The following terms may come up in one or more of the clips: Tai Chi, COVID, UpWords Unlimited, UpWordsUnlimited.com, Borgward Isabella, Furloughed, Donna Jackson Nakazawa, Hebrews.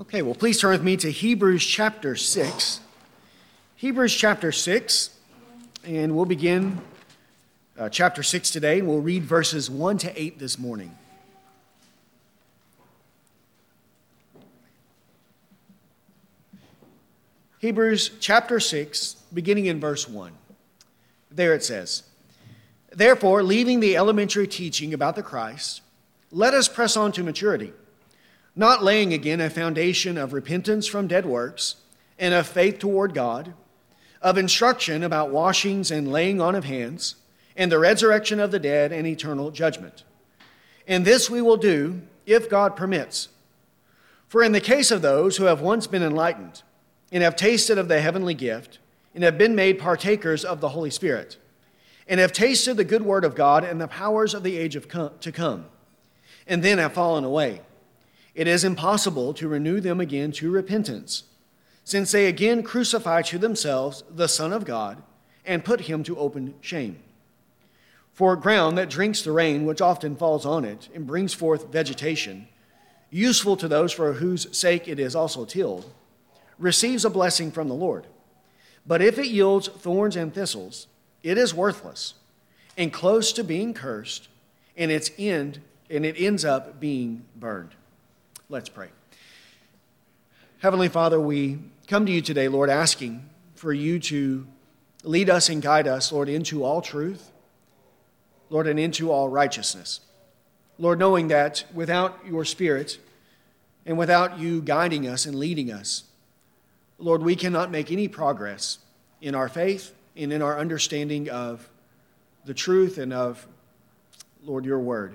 Okay, well, please turn with me to Hebrews chapter 6. Hebrews chapter 6, and we'll begin chapter 6 today, and we'll read verses 1 to 8 this morning. Hebrews chapter 6, beginning in verse 1. There it says, "Therefore, leaving the elementary teaching about the Christ, let us press on to maturity, not laying again a foundation of repentance from dead works and of faith toward God, of instruction about washings and laying on of hands, and the resurrection of the dead and eternal judgment. And this we will do if God permits. For in the case of those who have once been enlightened and have tasted of the heavenly gift and have been made partakers of the Holy Spirit and have tasted the good word of God and the powers of the age to come, and then have fallen away, it is impossible to renew them again to repentance, since they again crucify to themselves the Son of God and put him to open shame. For ground that drinks the rain which often falls on it and brings forth vegetation, useful to those for whose sake it is also tilled, receives a blessing from the Lord. But if it yields thorns and thistles, it is worthless and close to being cursed, and it ends up being burned." Let's pray. Heavenly Father, we come to you today, Lord, asking for you to lead us and guide us, Lord, into all truth, Lord, and into all righteousness. Lord, knowing that without your Spirit and without you guiding us and leading us, Lord, we cannot make any progress in our faith and in our understanding of the truth and of, Lord, your word.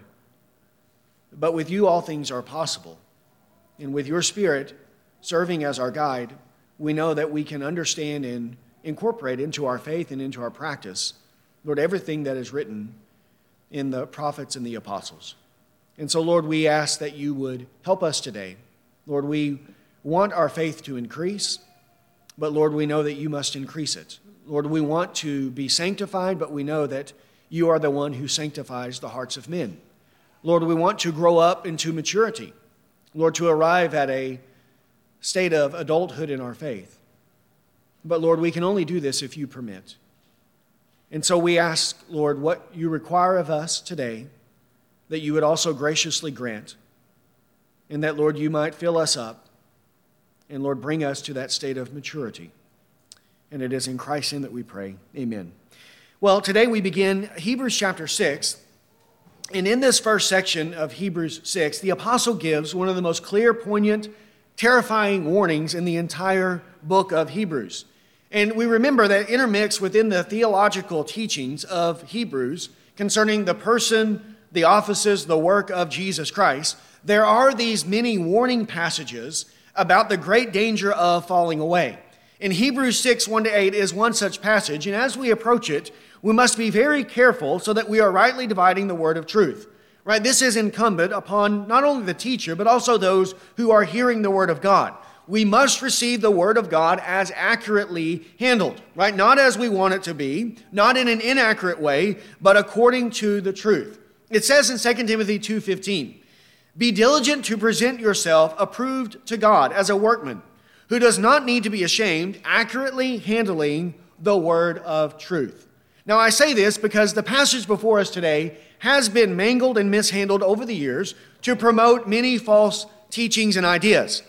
But with you, all things are possible. And with your Spirit serving as our guide, we know that we can understand and incorporate into our faith and into our practice, Lord, everything that is written in the prophets and the apostles. And so, Lord, we ask that you would help us today. Lord, we want our faith to increase, but, Lord, we know that you must increase it. Lord, we want to be sanctified, but we know that you are the one who sanctifies the hearts of men. Lord, we want to grow up into maturity, Lord, to arrive at a state of adulthood in our faith. But, Lord, we can only do this if you permit. And so we ask, Lord, what you require of us today, that you would also graciously grant, and that, Lord, you might fill us up, and, Lord, bring us to that state of maturity. And it is in Christ's name that we pray. Amen. Well, today we begin Hebrews chapter 6. And in this first section of Hebrews 6, the apostle gives one of the most clear, poignant, terrifying warnings in the entire book of Hebrews. And we remember that intermixed within the theological teachings of Hebrews concerning the person, the offices, the work of Jesus Christ, there are these many warning passages about the great danger of falling away. In Hebrews 6, 1-8 is one such passage, and as we approach it, we must be very careful so that we are rightly dividing the word of truth. Right? This is incumbent upon not only the teacher, but also those who are hearing the word of God. We must receive the word of God as accurately handled, right? Not as we want it to be, not in an inaccurate way, but according to the truth. It says in 2 Timothy 2:15, "Be diligent to present yourself approved to God as a workman who does not need to be ashamed, accurately handling the word of truth." Now, I say this because the passage before us today has been mangled and mishandled over the years to promote many false teachings and ideas.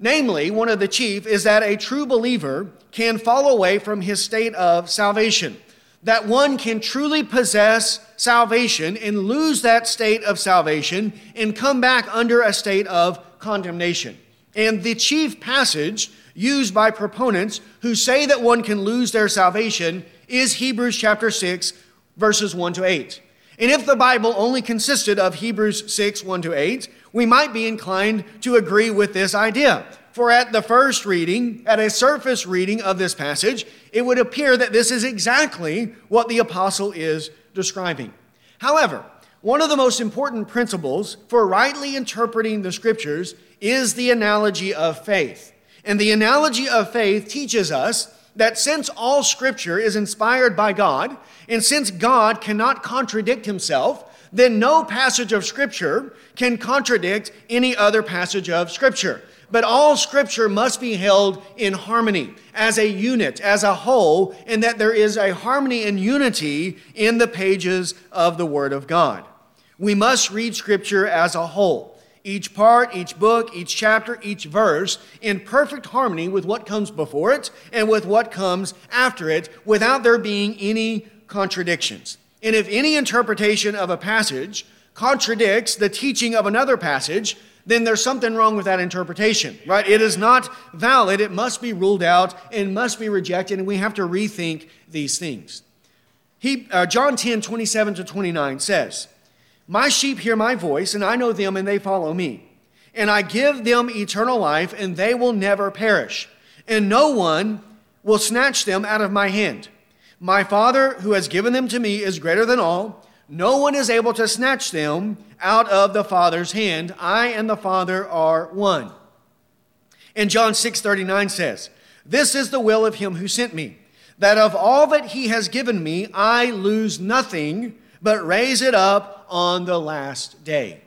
Namely, one of the chief is that a true believer can fall away from his state of salvation, that one can truly possess salvation and lose that state of salvation and come back under a state of condemnation. And the chief passage used by proponents who say that one can lose their salvation is Hebrews chapter 6, verses 1 to 8. And if the Bible only consisted of Hebrews 6, 1 to 8, we might be inclined to agree with this idea. For at the first reading, at a surface reading of this passage, it would appear that this is exactly what the apostle is describing. However, one of the most important principles for rightly interpreting the scriptures is the analogy of faith. And the analogy of faith teaches us that since all Scripture is inspired by God, and since God cannot contradict himself, then no passage of Scripture can contradict any other passage of Scripture. But all Scripture must be held in harmony, as a unit, as a whole, and that there is a harmony and unity in the pages of the Word of God. We must read Scripture as a whole, each part, each book, each chapter, each verse, in perfect harmony with what comes before it and with what comes after it, without there being any contradictions. And if any interpretation of a passage contradicts the teaching of another passage, then there's something wrong with that interpretation, right? It is not valid. It must be ruled out and must be rejected, and we have to rethink these things. John 10:27-29 says, "My sheep hear my voice, and I know them, and they follow me. And I give them eternal life, and they will never perish. And no one will snatch them out of my hand. My Father, who has given them to me, is greater than all. No one is able to snatch them out of the Father's hand. I and the Father are one." And John 6:39 says, "This is the will of him who sent me, that of all that he has given me, I lose nothing, but raise it up on the last day."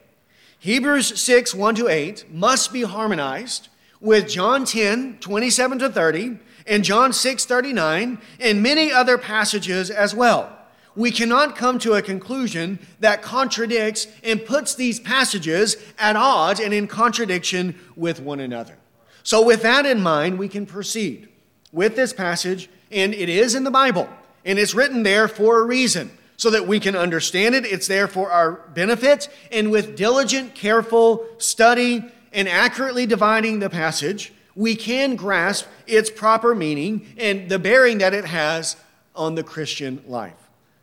Hebrews 6:1-8 must be harmonized with John 10:27-30, and John 6:39, and many other passages as well. We cannot come to a conclusion that contradicts and puts these passages at odds and in contradiction with one another. So with that in mind, we can proceed with this passage, and it is in the Bible, and it's written there for a reason, so that we can understand it. It's there for our benefit, and with diligent, careful study and accurately dividing the passage, we can grasp its proper meaning and the bearing that it has on the Christian life.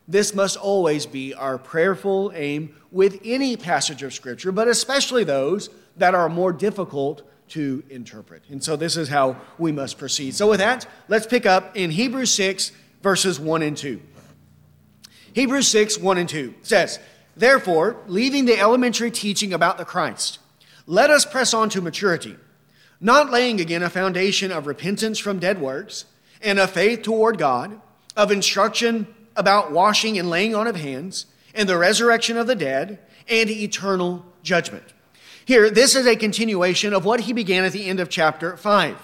This must always be our prayerful aim with any passage of Scripture, but especially those that are more difficult to interpret. And so this is how we must proceed. So with that, let's pick up in Hebrews 6, verses 1 and 2. Hebrews 6, 1 and 2 says, "Therefore, leaving the elementary teaching about the Christ, let us press on to maturity, not laying again a foundation of repentance from dead works and of faith toward God, of instruction about washing and laying on of hands, and the resurrection of the dead, and eternal judgment." Here, this is a continuation of what he began at the end of chapter 5.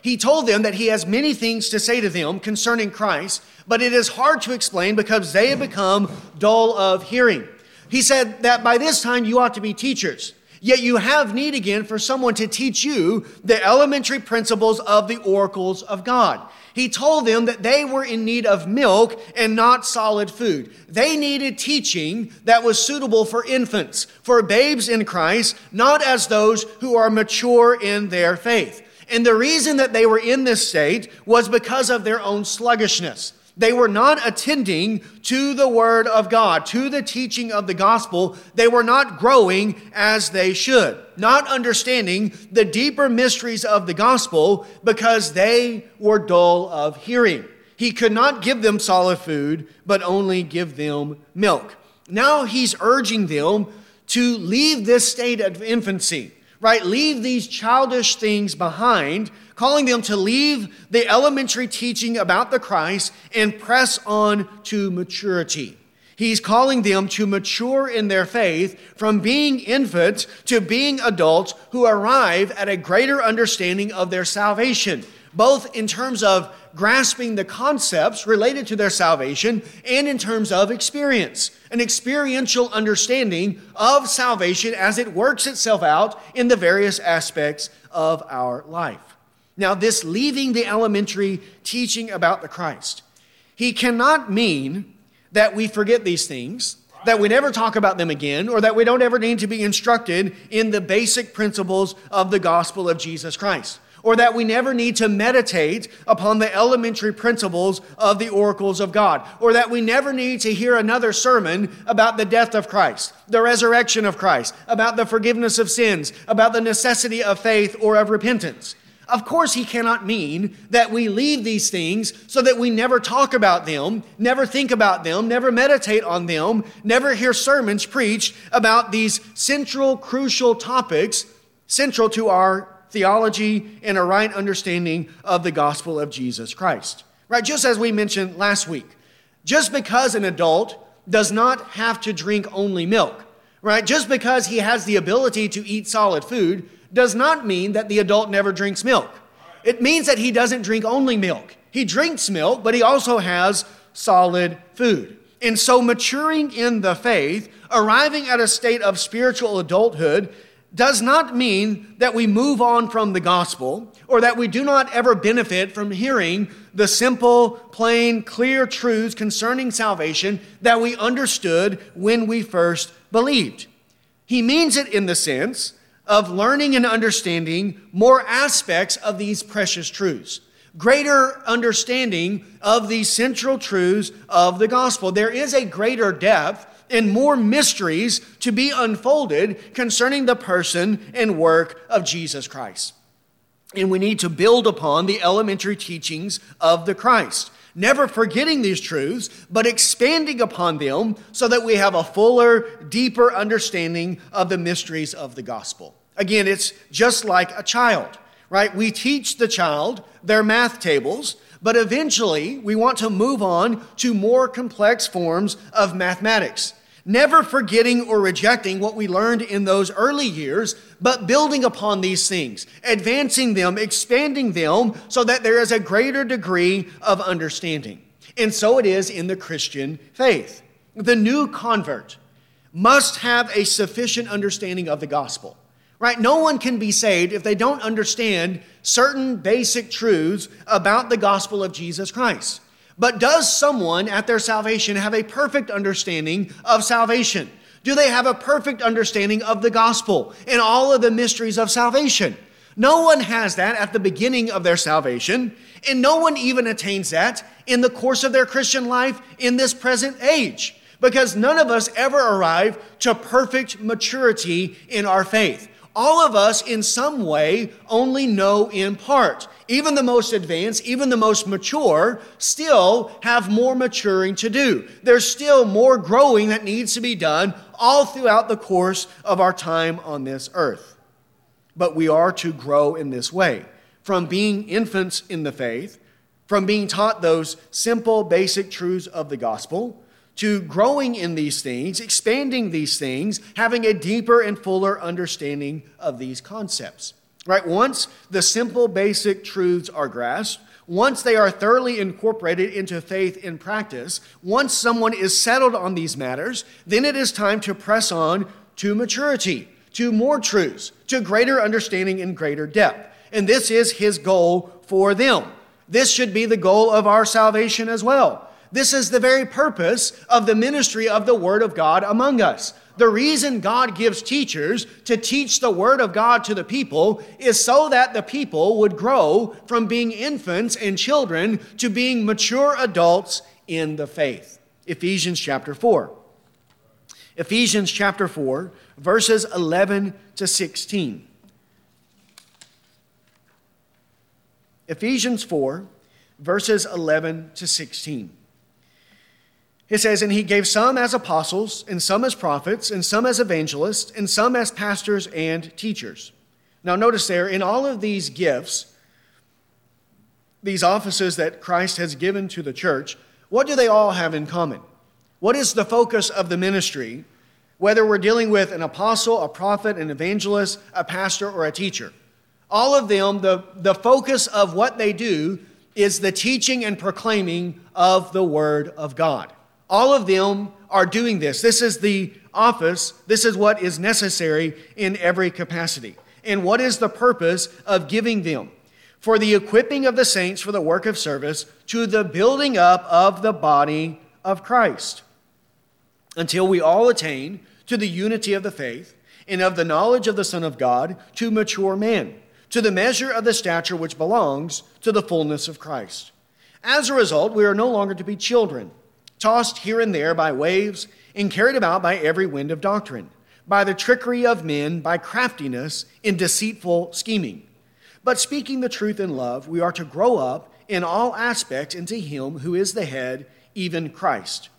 He told them that he has many things to say to them concerning Christ, but it is hard to explain because they have become dull of hearing. He said that by this time you ought to be teachers, yet you have need again for someone to teach you the elementary principles of the oracles of God. He told them that they were in need of milk and not solid food. They needed teaching that was suitable for infants, for babes in Christ, not as those who are mature in their faith. And the reason that they were in this state was because of their own sluggishness. They were not attending to the Word of God, to the teaching of the gospel. They were not growing as they should, not understanding the deeper mysteries of the gospel because they were dull of hearing. He could not give them solid food, but only give them milk. Now he's urging them to leave this state of infancy, right? Leave these childish things behind, calling them to leave the elementary teaching about the Christ and press on to maturity. He's calling them to mature in their faith from being infants to being adults who arrive at a greater understanding of their salvation, both in terms of grasping the concepts related to their salvation and in terms of experience, an experiential understanding of salvation as it works itself out in the various aspects of our life. Now, this leaving the elementary teaching about the Christ, he cannot mean that we forget these things, that we never talk about them again, or that we don't ever need to be instructed in the basic principles of the gospel of Jesus Christ, or that we never need to meditate upon the elementary principles of the oracles of God, or that we never need to hear another sermon about the death of Christ, the resurrection of Christ, about the forgiveness of sins, about the necessity of faith or of repentance. Of course, he cannot mean that we leave these things so that we never talk about them, never think about them, never meditate on them, never hear sermons preached about these central, crucial topics central to our theology and a right understanding of the gospel of Jesus Christ. Right? Just as we mentioned last week, just because an adult does not have to drink only milk, right? Just because he has the ability to eat solid food does not mean that the adult never drinks milk. It means that he doesn't drink only milk. He drinks milk, but he also has solid food. And so maturing in the faith, arriving at a state of spiritual adulthood, does not mean that we move on from the gospel or that we do not ever benefit from hearing the simple, plain, clear truths concerning salvation that we understood when we first believed. He means it in the sense of learning and understanding more aspects of these precious truths, greater understanding of the central truths of the gospel. There is a greater depth and more mysteries to be unfolded concerning the person and work of Jesus Christ. And we need to build upon the elementary teachings of the Christ, never forgetting these truths, but expanding upon them so that we have a fuller, deeper understanding of the mysteries of the gospel. Again, it's just like a child, right? We teach the child their math tables, but eventually we want to move on to more complex forms of mathematics, never forgetting or rejecting what we learned in those early years, but building upon these things, advancing them, expanding them, so that there is a greater degree of understanding. And so it is in the Christian faith. The new convert must have a sufficient understanding of the gospel. Right? No one can be saved if they don't understand certain basic truths about the gospel of Jesus Christ. But does someone at their salvation have a perfect understanding of salvation? Do they have a perfect understanding of the gospel and all of the mysteries of salvation? No one has that at the beginning of their salvation, and no one even attains that in the course of their Christian life in this present age, because none of us ever arrive to perfect maturity in our faith. All of us, in some way, only know in part. Even the most advanced, even the most mature, still have more maturing to do. There's still more growing that needs to be done all throughout the course of our time on this earth. But we are to grow in this way, from being infants in the faith, from being taught those simple, basic truths of the gospel, to growing in these things, expanding these things, having a deeper and fuller understanding of these concepts. Right? Once the simple basic truths are grasped, once they are thoroughly incorporated into faith and practice, once someone is settled on these matters, then it is time to press on to maturity, to more truths, to greater understanding and greater depth. And this is his goal for them. This should be the goal of our salvation as well. This is the very purpose of the ministry of the Word of God among us. The reason God gives teachers to teach the Word of God to the people is so that the people would grow from being infants and children to being mature adults in the faith. Ephesians chapter 4. Ephesians chapter 4, verses 11 to 16. Ephesians 4, verses 11 to 16. It says, "And he gave some as apostles, and some as prophets, and some as evangelists, and some as pastors and teachers." Now notice there, in all of these gifts, these offices that Christ has given to the church, what do they all have in common? What is the focus of the ministry, whether we're dealing with an apostle, a prophet, an evangelist, a pastor, or a teacher? All of them, the focus of what they do is the teaching and proclaiming of the Word of God. All of them are doing this. This is the office. This is what is necessary in every capacity. And what is the purpose of giving them? For the equipping of the saints for the work of service, to the building up of the body of Christ, until we all attain to the unity of the faith and of the knowledge of the Son of God, to mature man, to the measure of the stature which belongs to the fullness of Christ. As a result, we are no longer to be children, tossed here and there by waves and carried about by every wind of doctrine, by the trickery of men, by craftiness in deceitful scheming. But speaking the truth in love, we are to grow up in all aspects into him who is the head, even Christ,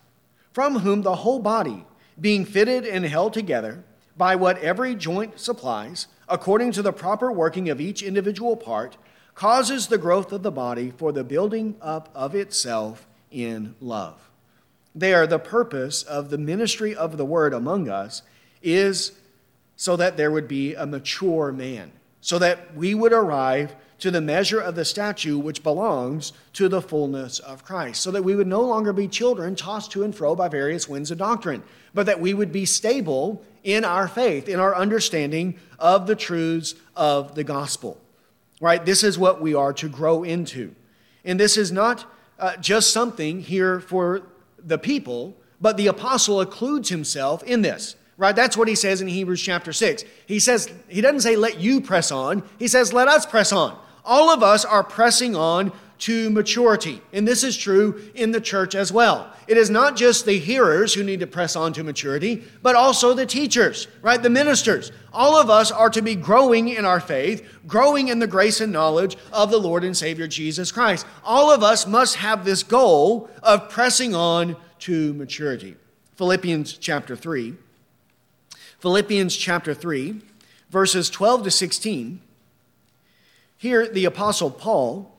from whom the whole body, being fitted and held together by what every joint supplies, according to the proper working of each individual part, causes the growth of the body for the building up of itself in love. there, the purpose of the ministry of the word among us is so that there would be a mature man, so that we would arrive to the measure of the stature which belongs to the fullness of Christ, so that we would no longer be children tossed to and fro by various winds of doctrine, but that we would be stable in our faith, in our understanding of the truths of the gospel. Right? This is what we are to grow into. And this is not just something here for the people, but the apostle includes himself in this. Right? That's what he says in Hebrews chapter 6. He says, he doesn't say, let you press on. He says, let us press on. All of us are pressing on to maturity. And this is true in the church as well. It is not just the hearers who need to press on to maturity, but also the teachers, right? The ministers. All of us are to be growing in our faith, growing in the grace and knowledge of the Lord and Savior Jesus Christ. All of us must have this goal of pressing on to maturity. Philippians chapter 3, verses 12 to 16. Here, the Apostle Paul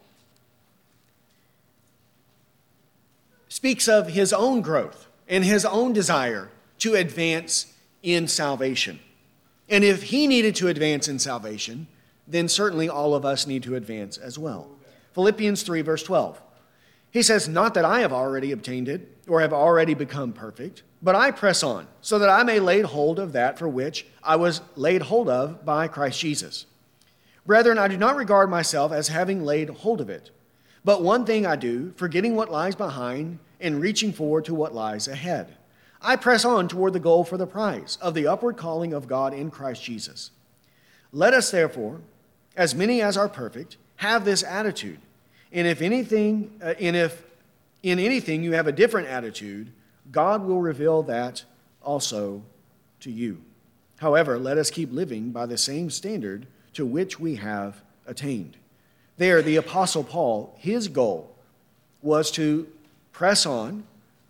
speaks of his own growth and his own desire to advance in salvation. And if he needed to advance in salvation, then certainly all of us need to advance as well. Philippians 3, verse 12. He says, not that I have already obtained it or have already become perfect, but I press on so that I may lay hold of that for which I was laid hold of by Christ Jesus. Brethren, I do not regard myself as having laid hold of it, but one thing I do, forgetting what lies behind and reaching forward to what lies ahead. I press on toward the goal for the prize of the upward calling of God in Christ Jesus. Let us therefore, as many as are perfect, have this attitude. And if in anything you have a different attitude, God will reveal that also to you. However, let us keep living by the same standard to which we have attained. There, the Apostle Paul, his goal was to press on,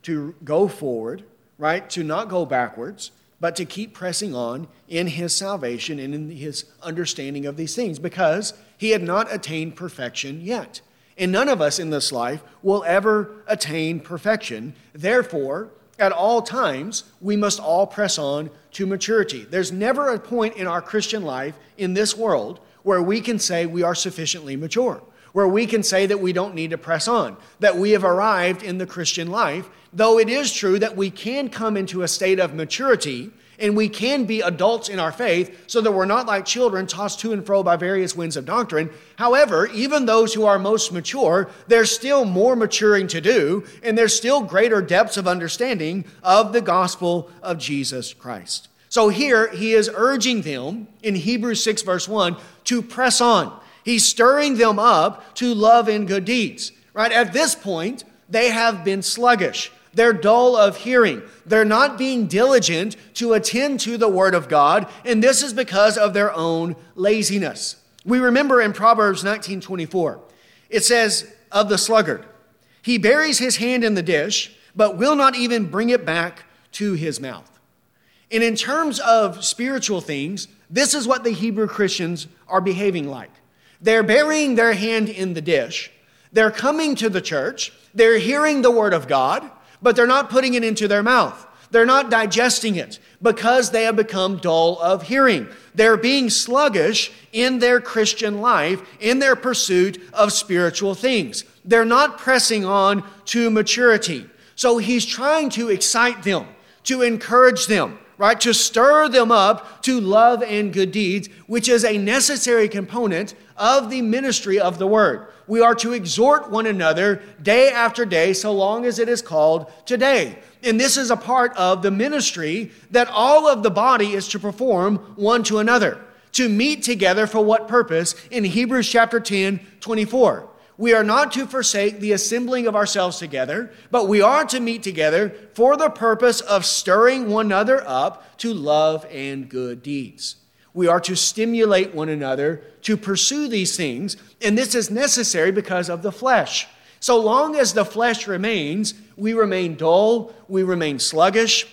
to go forward, right? To not go backwards, but to keep pressing on in his salvation and in his understanding of these things, because he had not attained perfection yet. And none of us in this life will ever attain perfection. Therefore, at all times, we must all press on to maturity. There's never a point in our Christian life in this world where we can say we are sufficiently mature, where we can say that we don't need to press on, that we have arrived in the Christian life, though it is true that we can come into a state of maturity and we can be adults in our faith so that we're not like children tossed to and fro by various winds of doctrine. However, even those who are most mature, there's still more maturing to do, and there's still greater depths of understanding of the gospel of Jesus Christ. So here he is urging them in Hebrews 6 verse 1 to press on. He's stirring them up to love and good deeds. Right? At this point, they have been sluggish. They're dull of hearing. They're not being diligent to attend to the word of God, and this is because of their own laziness. We remember in Proverbs 19:24, it says of the sluggard, he buries his hand in the dish, but will not even bring it back to his mouth. And in terms of spiritual things, this is what the Hebrew Christians are behaving like. They're burying their hand in the dish. They're coming to the church. They're hearing the word of God, but they're not putting it into their mouth. They're not digesting it because they have become dull of hearing. They're being sluggish in their Christian life, in their pursuit of spiritual things. They're not pressing on to maturity. So he's trying to excite them, to encourage them, right? To stir them up to love and good deeds, which is a necessary component of the ministry of the word. We are to exhort one another day after day, so long as it is called today. And this is a part of the ministry that all of the body is to perform one to another, to meet together for what purpose? In Hebrews chapter 10:24. We are not to forsake the assembling of ourselves together, but we are to meet together for the purpose of stirring one another up to love and good deeds. We are to stimulate one another to pursue these things, and this is necessary because of the flesh. So long as the flesh remains, we remain dull, we remain sluggish,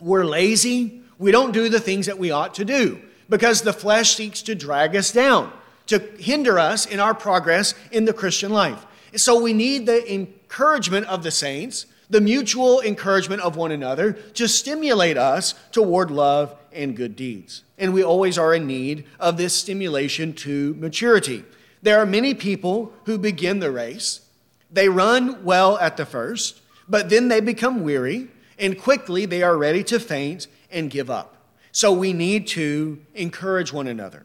we're lazy, we don't do the things that we ought to do, because the flesh seeks to drag us down, to hinder us in our progress in the Christian life. So we need the encouragement of the saints The mutual encouragement of one another to stimulate us toward love and good deeds. And we always are in need of this stimulation to maturity. There are many people who begin the race. They run well at the first, but then they become weary, and quickly they are ready to faint and give up. So we need to encourage one another.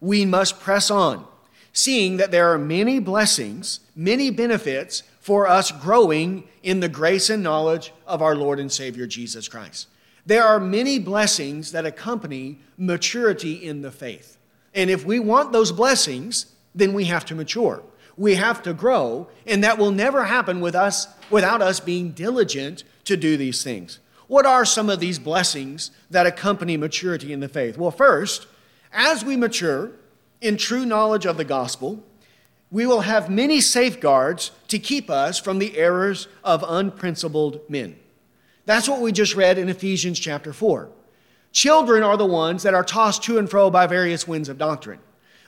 We must press on, seeing that there are many blessings, many benefits for us growing in the grace and knowledge of our Lord and Savior Jesus Christ. There are many blessings that accompany maturity in the faith. And if we want those blessings, then we have to mature. We have to grow, and that will never happen with us without us being diligent to do these things. What are some of these blessings that accompany maturity in the faith? Well, first, as we mature in true knowledge of the gospel, we will have many safeguards to keep us from the errors of unprincipled men. That's what we just read in Ephesians chapter 4. Children are the ones that are tossed to and fro by various winds of doctrine.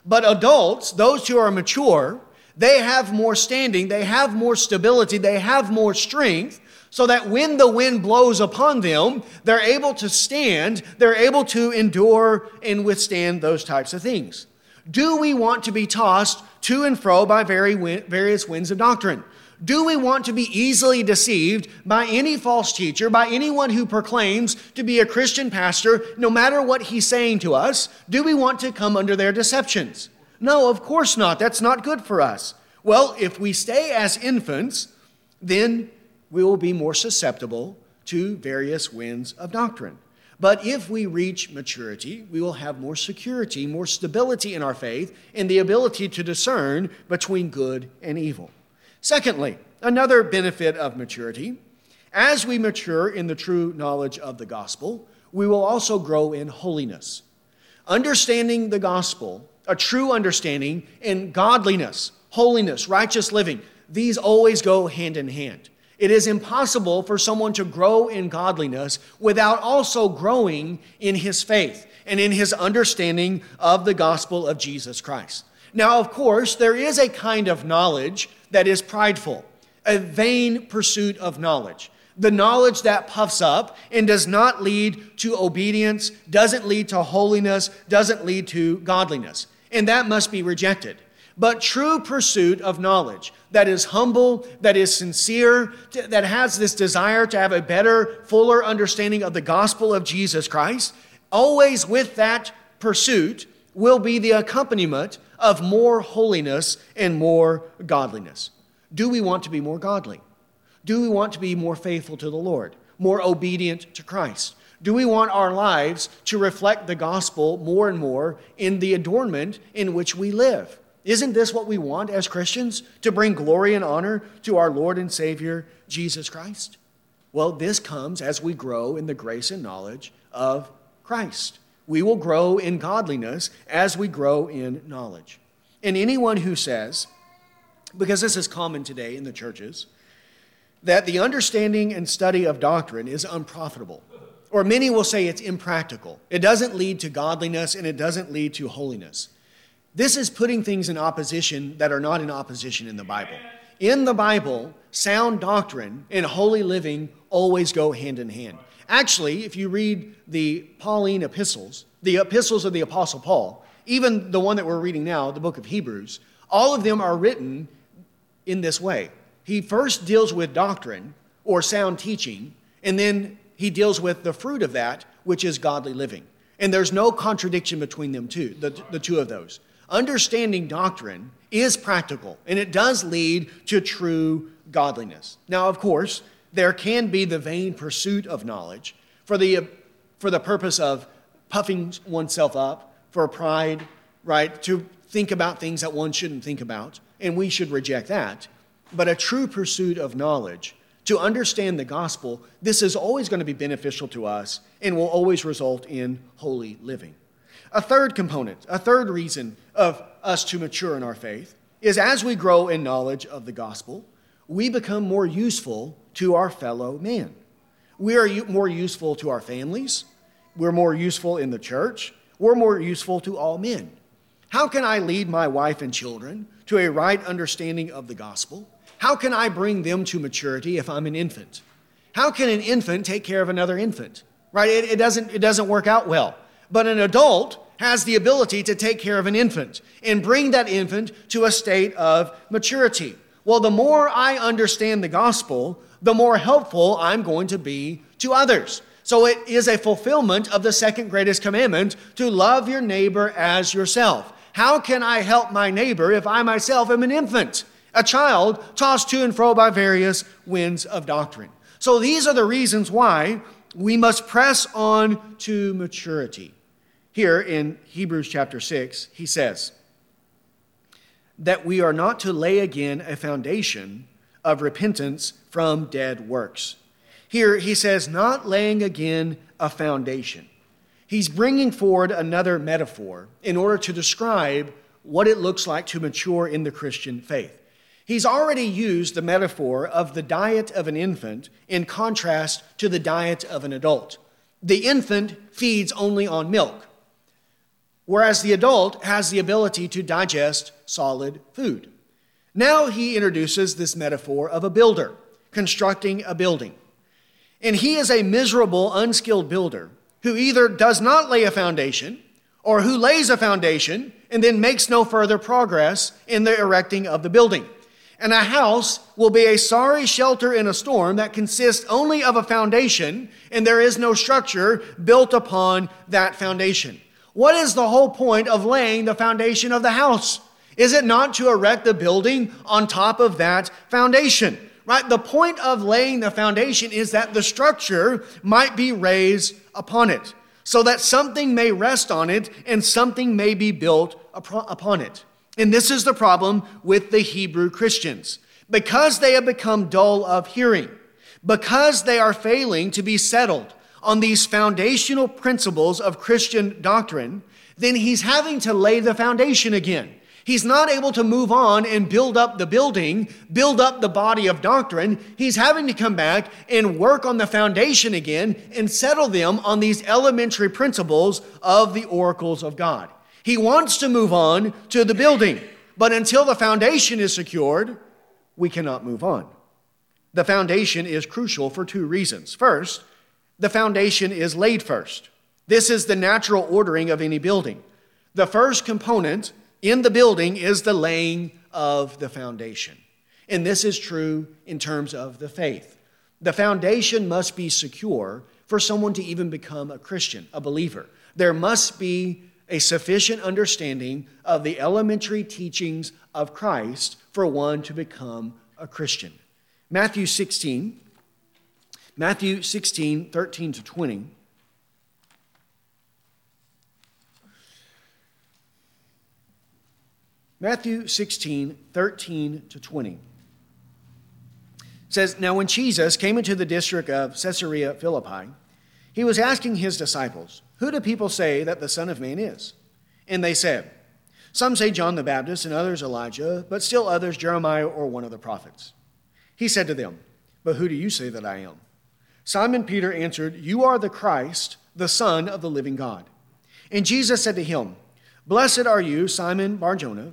But adults, those who are mature, they have more standing, they have more stability, they have more strength, so that when the wind blows upon them, they're able to stand, they're able to endure and withstand those types of things. Do we want to be tossed to and fro by various winds of doctrine? Do we want to be easily deceived by any false teacher, by anyone who proclaims to be a Christian pastor, no matter what he's saying to us? Do we want to come under their deceptions? No, of course not. That's not good for us. Well, if we stay as infants, then we will be more susceptible to various winds of doctrine. But if we reach maturity, we will have more security, more stability in our faith, and the ability to discern between good and evil. Secondly, another benefit of maturity, as we mature in the true knowledge of the gospel, we will also grow in holiness. Understanding the gospel, a true understanding in godliness, holiness, righteous living, these always go hand in hand. It is impossible for someone to grow in godliness without also growing in his faith and in his understanding of the gospel of Jesus Christ. Now, of course, there is a kind of knowledge that is prideful, a vain pursuit of knowledge. The knowledge that puffs up and does not lead to obedience, doesn't lead to holiness, doesn't lead to godliness. And that must be rejected. But true pursuit of knowledge that is humble, that is sincere, that has this desire to have a better, fuller understanding of the gospel of Jesus Christ, always with that pursuit will be the accompaniment of more holiness and more godliness. Do we want to be more godly? Do we want to be more faithful to the Lord, more obedient to Christ? Do we want our lives to reflect the gospel more and more in the adornment in which we live? Isn't this what we want as Christians? To bring glory and honor to our Lord and Savior, Jesus Christ? Well, this comes as we grow in the grace and knowledge of Christ. We will grow in godliness as we grow in knowledge. And anyone who says, because this is common today in the churches, that the understanding and study of doctrine is unprofitable, or many will say it's impractical, it doesn't lead to godliness and it doesn't lead to holiness. This is putting things in opposition that are not in opposition in the Bible. In the Bible, sound doctrine and holy living always go hand in hand. Actually, if you read the Pauline epistles, the epistles of the Apostle Paul, even the one that we're reading now, the book of Hebrews, all of them are written in this way. He first deals with doctrine or sound teaching, and then he deals with the fruit of that, which is godly living. And there's no contradiction between them two, the two of those. Understanding doctrine is practical, and it does lead to true godliness. Now, of course, there can be the vain pursuit of knowledge for the purpose of puffing oneself up, for pride, right? To think about things that one shouldn't think about, and we should reject that. But a true pursuit of knowledge, to understand the gospel, this is always going to be beneficial to us and will always result in holy living. A third component, a third reason of us to mature in our faith is as we grow in knowledge of the gospel, we become more useful to our fellow man. We are more useful to our families. We're more useful in the church. We're more useful to all men. How can I lead my wife and children to a right understanding of the gospel? How can I bring them to maturity if I'm an infant? How can an infant take care of another infant? Right? It doesn't work out well. But an adult has the ability to take care of an infant and bring that infant to a state of maturity. Well, the more I understand the gospel, the more helpful I'm going to be to others. So it is a fulfillment of the second greatest commandment to love your neighbor as yourself. How can I help my neighbor if I myself am an infant, a child tossed to and fro by various winds of doctrine? So these are the reasons why we must press on to maturity. Here in Hebrews chapter 6, he says that we are not to lay again a foundation of repentance from dead works. Here he says, not laying again a foundation. He's bringing forward another metaphor in order to describe what it looks like to mature in the Christian faith. He's already used the metaphor of the diet of an infant in contrast to the diet of an adult. The infant feeds only on milk, whereas the adult has the ability to digest solid food. Now he introduces this metaphor of a builder constructing a building. And he is a miserable, unskilled builder who either does not lay a foundation or who lays a foundation and then makes no further progress in the erecting of the building. And a house will be a sorry shelter in a storm that consists only of a foundation, and there is no structure built upon that foundation. What is the whole point of laying the foundation of the house? Is it not to erect the building on top of that foundation? Right? The point of laying the foundation is that the structure might be raised upon it, so that something may rest on it and something may be built upon it. And this is the problem with the Hebrew Christians. Because they have become dull of hearing, because they are failing to be settled on these foundational principles of Christian doctrine, then he's having to lay the foundation again. He's not able to move on and build up the building, build up the body of doctrine. He's having to come back and work on the foundation again and settle them on these elementary principles of the oracles of God. He wants to move on to the building, but until the foundation is secured, we cannot move on. The foundation is crucial for two reasons. First, the foundation is laid first. This is the natural ordering of any building. The first component in the building is the laying of the foundation. And this is true in terms of the faith. The foundation must be secure for someone to even become a Christian, a believer. There must be a sufficient understanding of the elementary teachings of Christ for one to become a Christian. Matthew 16, 13 to 20. Matthew 16, 13 to 20 says, Now when Jesus came into the district of Caesarea Philippi, he was asking his disciples, Who do people say that the Son of Man is? And they said, Some say John the Baptist and others Elijah, but still others Jeremiah or one of the prophets. He said to them, But who do you say that I am? Simon Peter answered, You are the Christ, the Son of the living God. And Jesus said to him, Blessed are you, Simon Bar-Jonah,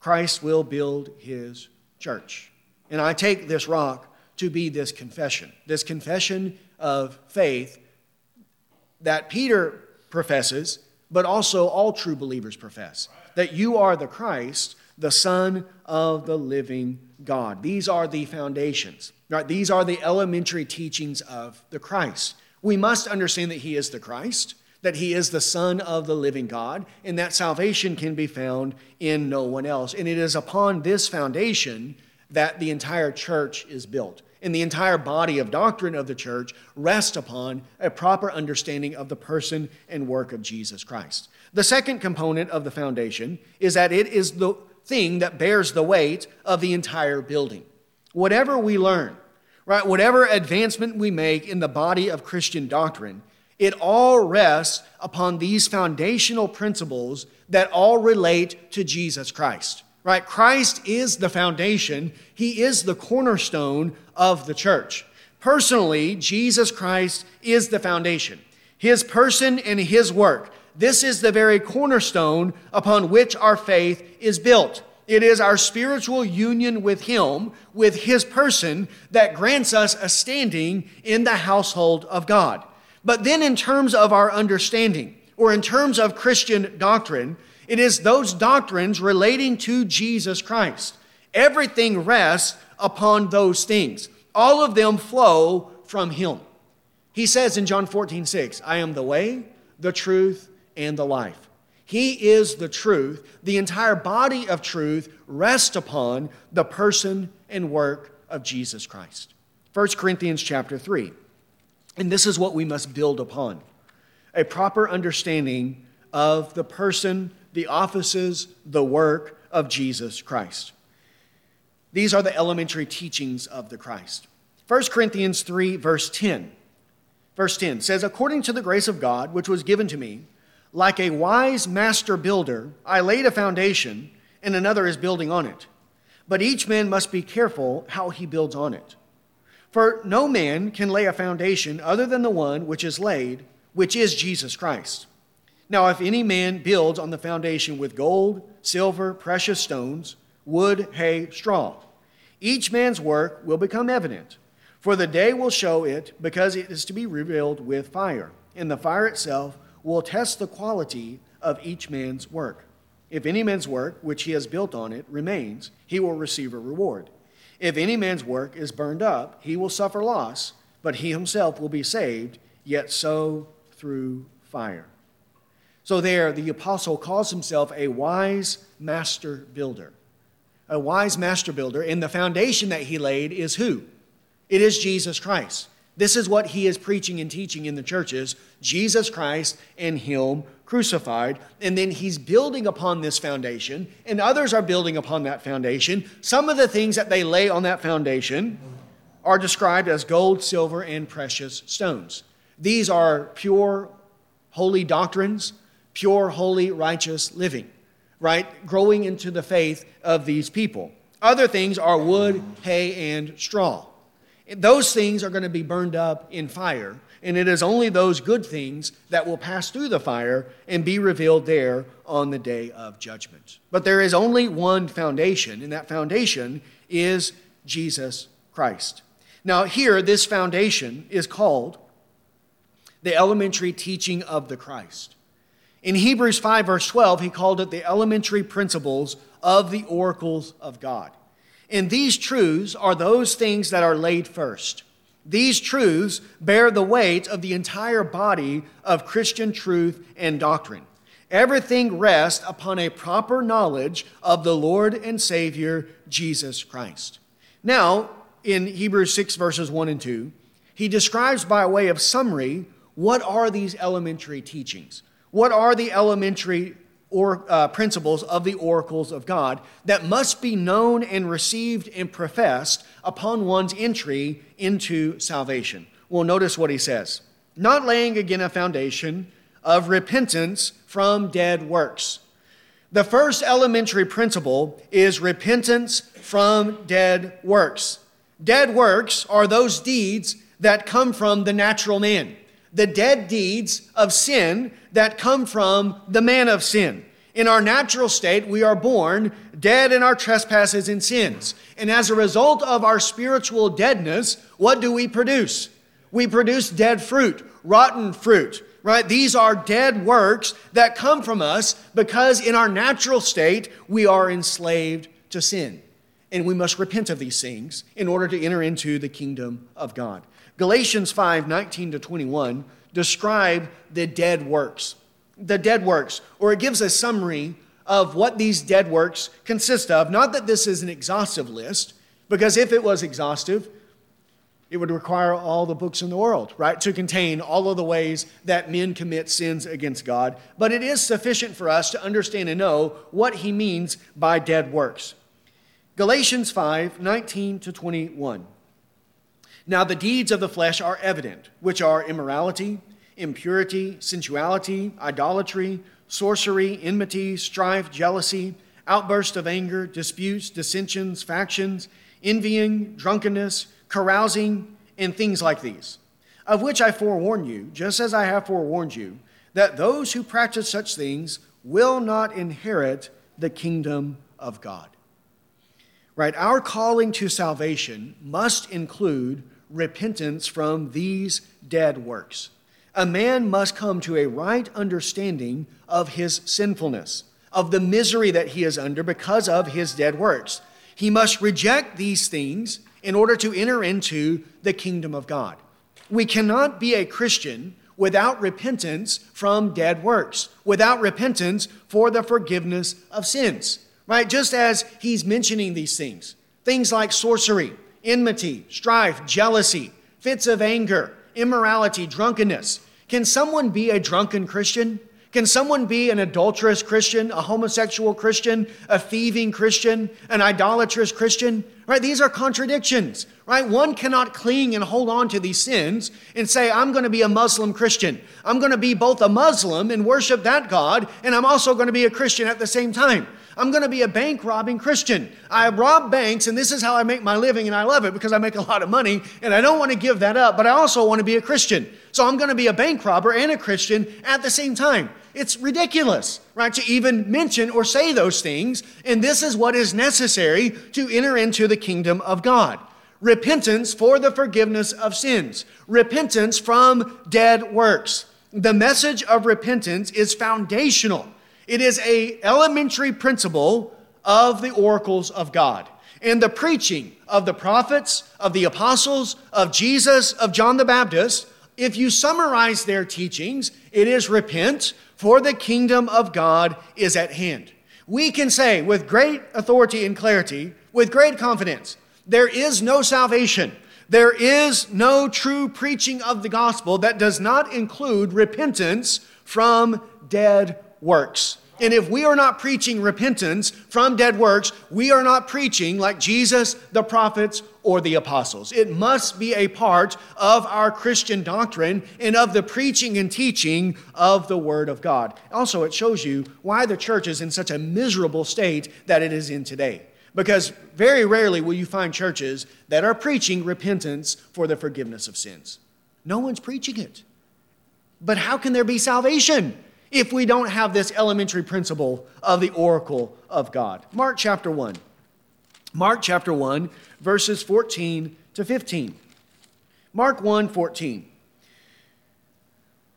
Christ will build his church. And I take this rock to be this confession of faith that Peter professes, but also all true believers profess, that you are the Christ, the Son of the living God. These are the foundations, right? These are the elementary teachings of the Christ. We must understand that he is the Christ, that he is the Son of the living God, and that salvation can be found in no one else. And it is upon this foundation that the entire church is built, and the entire body of doctrine of the church rests upon a proper understanding of the person and work of Jesus Christ. The second component of the foundation is that it is the thing that bears the weight of the entire building. Whatever we learn, right? Whatever advancement we make in the body of Christian doctrine, it all rests upon these foundational principles that all relate to Jesus Christ, right? Christ is the foundation. He is the cornerstone of the church. Personally, Jesus Christ is the foundation. His person and his work. This is the very cornerstone upon which our faith is built. It is our spiritual union with him, with his person, that grants us a standing in the household of God. But then in terms of our understanding, or in terms of Christian doctrine, it is those doctrines relating to Jesus Christ. Everything rests upon those things. All of them flow from him. He says in John 14:6, I am the way, the truth, and the life. He is the truth. The entire body of truth rests upon the person and work of Jesus Christ. 1 Corinthians chapter 3. And this is what we must build upon. A proper understanding of the person, the offices, the work of Jesus Christ. These are the elementary teachings of the Christ. 1 Corinthians 3, verse 10. Verse 10 says, according to the grace of God, which was given to me, like a wise master builder, I laid a foundation, and another is building on it. But each man must be careful how he builds on it. For no man can lay a foundation other than the one which is laid, which is Jesus Christ. Now, if any man builds on the foundation with gold, silver, precious stones, wood, hay, straw, each man's work will become evident. For the day will show it, because it is to be revealed with fire, and the fire itself will test the quality of each man's work. If any man's work, which he has built on it, remains, he will receive a reward. If any man's work is burned up, he will suffer loss, but he himself will be saved, yet so through fire. So there, the apostle calls himself a wise master builder. A wise master builder, and the foundation that he laid is who? It is Jesus Christ. This is what he is preaching and teaching in the churches, Jesus Christ and him crucified. And then he's building upon this foundation, and others are building upon that foundation. Some of the things that they lay on that foundation are described as gold, silver, and precious stones. These are pure, holy doctrines, pure, holy, righteous living, right? Growing into the faith of these people. Other things are wood, hay, and straw. Those things are going to be burned up in fire, and it is only those good things that will pass through the fire and be revealed there on the day of judgment. But there is only one foundation, and that foundation is Jesus Christ. Now here, this foundation is called the elementary teaching of the Christ. In Hebrews 5, verse 12, he called it the elementary principles of the oracles of God. And these truths are those things that are laid first. These truths bear the weight of the entire body of Christian truth and doctrine. Everything rests upon a proper knowledge of the Lord and Savior, Jesus Christ. Now, in Hebrews 6, verses 1 and 2, he describes by way of summary, what are these elementary teachings? What are the elementary principles of the oracles of God that must be known and received and professed upon one's entry into salvation. Well, notice what he says. Not laying again a foundation of repentance from dead works. The first elementary principle is repentance from dead works. Dead works are those deeds that come from the natural man. The dead deeds of sin that come from the man of sin. In our natural state, we are born dead in our trespasses and sins. And as a result of our spiritual deadness, what do we produce? We produce dead fruit, rotten fruit, right? These are dead works that come from us because in our natural state, we are enslaved to sin. And we must repent of these things in order to enter into the kingdom of God. Galatians 5, 19 to 21 describe the dead works. The dead works, or it gives a summary of what these dead works consist of. Not that this is an exhaustive list, because if it was exhaustive, it would require all the books in the world, right, to contain all of the ways that men commit sins against God. But it is sufficient for us to understand and know what he means by dead works. Galatians 5, 19 to 21. Now the deeds of the flesh are evident, which are immorality, impurity, sensuality, idolatry, sorcery, enmity, strife, jealousy, outburst of anger, disputes, dissensions, factions, envying, drunkenness, carousing, and things like these, of which I forewarn you, just as I have forewarned you, that those who practice such things will not inherit the kingdom of God. Right? Our calling to salvation must include repentance from these dead works. A man must come to a right understanding of his sinfulness, of the misery that he is under because of his dead works. He must reject these things in order to enter into the kingdom of God. We cannot be a Christian without repentance from dead works, without repentance for the forgiveness of sins, right? Just as he's mentioning these things like sorcery, enmity, strife, jealousy, fits of anger, immorality, drunkenness. Can someone be a drunken Christian? Can someone be an adulterous Christian, a homosexual Christian, a thieving Christian, an idolatrous Christian? Right? These are contradictions, right? One cannot cling and hold on to these sins and say, I'm going to be a Muslim Christian. I'm going to be both a Muslim and worship that God, and I'm also going to be a Christian at the same time. I'm going to be a bank robbing Christian. I rob banks, and this is how I make my living, and I love it because I make a lot of money, and I don't want to give that up, but I also want to be a Christian. So I'm going to be a bank robber and a Christian at the same time. It's ridiculous, right, to even mention or say those things, and this is what is necessary to enter into the kingdom of God. Repentance for the forgiveness of sins. Repentance from dead works. The message of repentance is foundational. It is an elementary principle of the oracles of God. And the preaching of the prophets, of the apostles, of Jesus, of John the Baptist, if you summarize their teachings, it is repent, for the kingdom of God is at hand. We can say with great authority and clarity, with great confidence, there is no salvation. There is no true preaching of the gospel that does not include repentance from dead works. And if we are not preaching repentance from dead works, we are not preaching like Jesus, the prophets, or the apostles. It must be a part of our Christian doctrine and of the preaching and teaching of the Word of God. Also, it shows you why the church is in such a miserable state that it is in today. Because very rarely will you find churches that are preaching repentance for the forgiveness of sins. No one's preaching it. But how can there be salvation if we don't have this elementary principle of the oracle of God? Mark chapter 1. Mark chapter 1, verses 14 to 15. Mark 1:14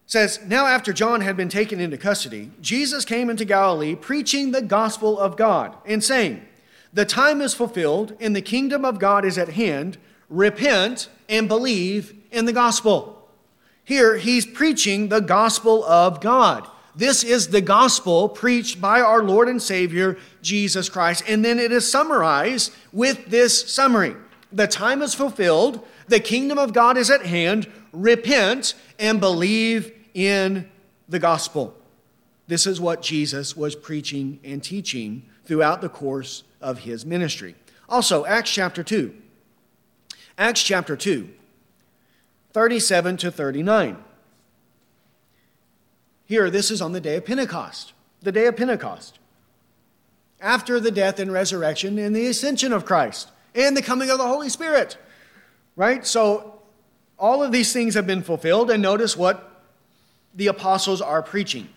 says, Now after John had been taken into custody, Jesus came into Galilee preaching the gospel of God and saying, The time is fulfilled and the kingdom of God is at hand. Repent and believe in the gospel. Here he's preaching the gospel of God. This is the gospel preached by our Lord and Savior, Jesus Christ. And then it is summarized with this summary. The time is fulfilled. The kingdom of God is at hand. Repent and believe in the gospel. This is what Jesus was preaching and teaching throughout the course of his ministry. Also, Acts chapter 2. Acts chapter 2, 37 to 39. Here, this is on the day of Pentecost, the day of Pentecost, after the death and resurrection and the ascension of Christ and the coming of the Holy Spirit, right? So all of these things have been fulfilled, and notice what the apostles are preaching.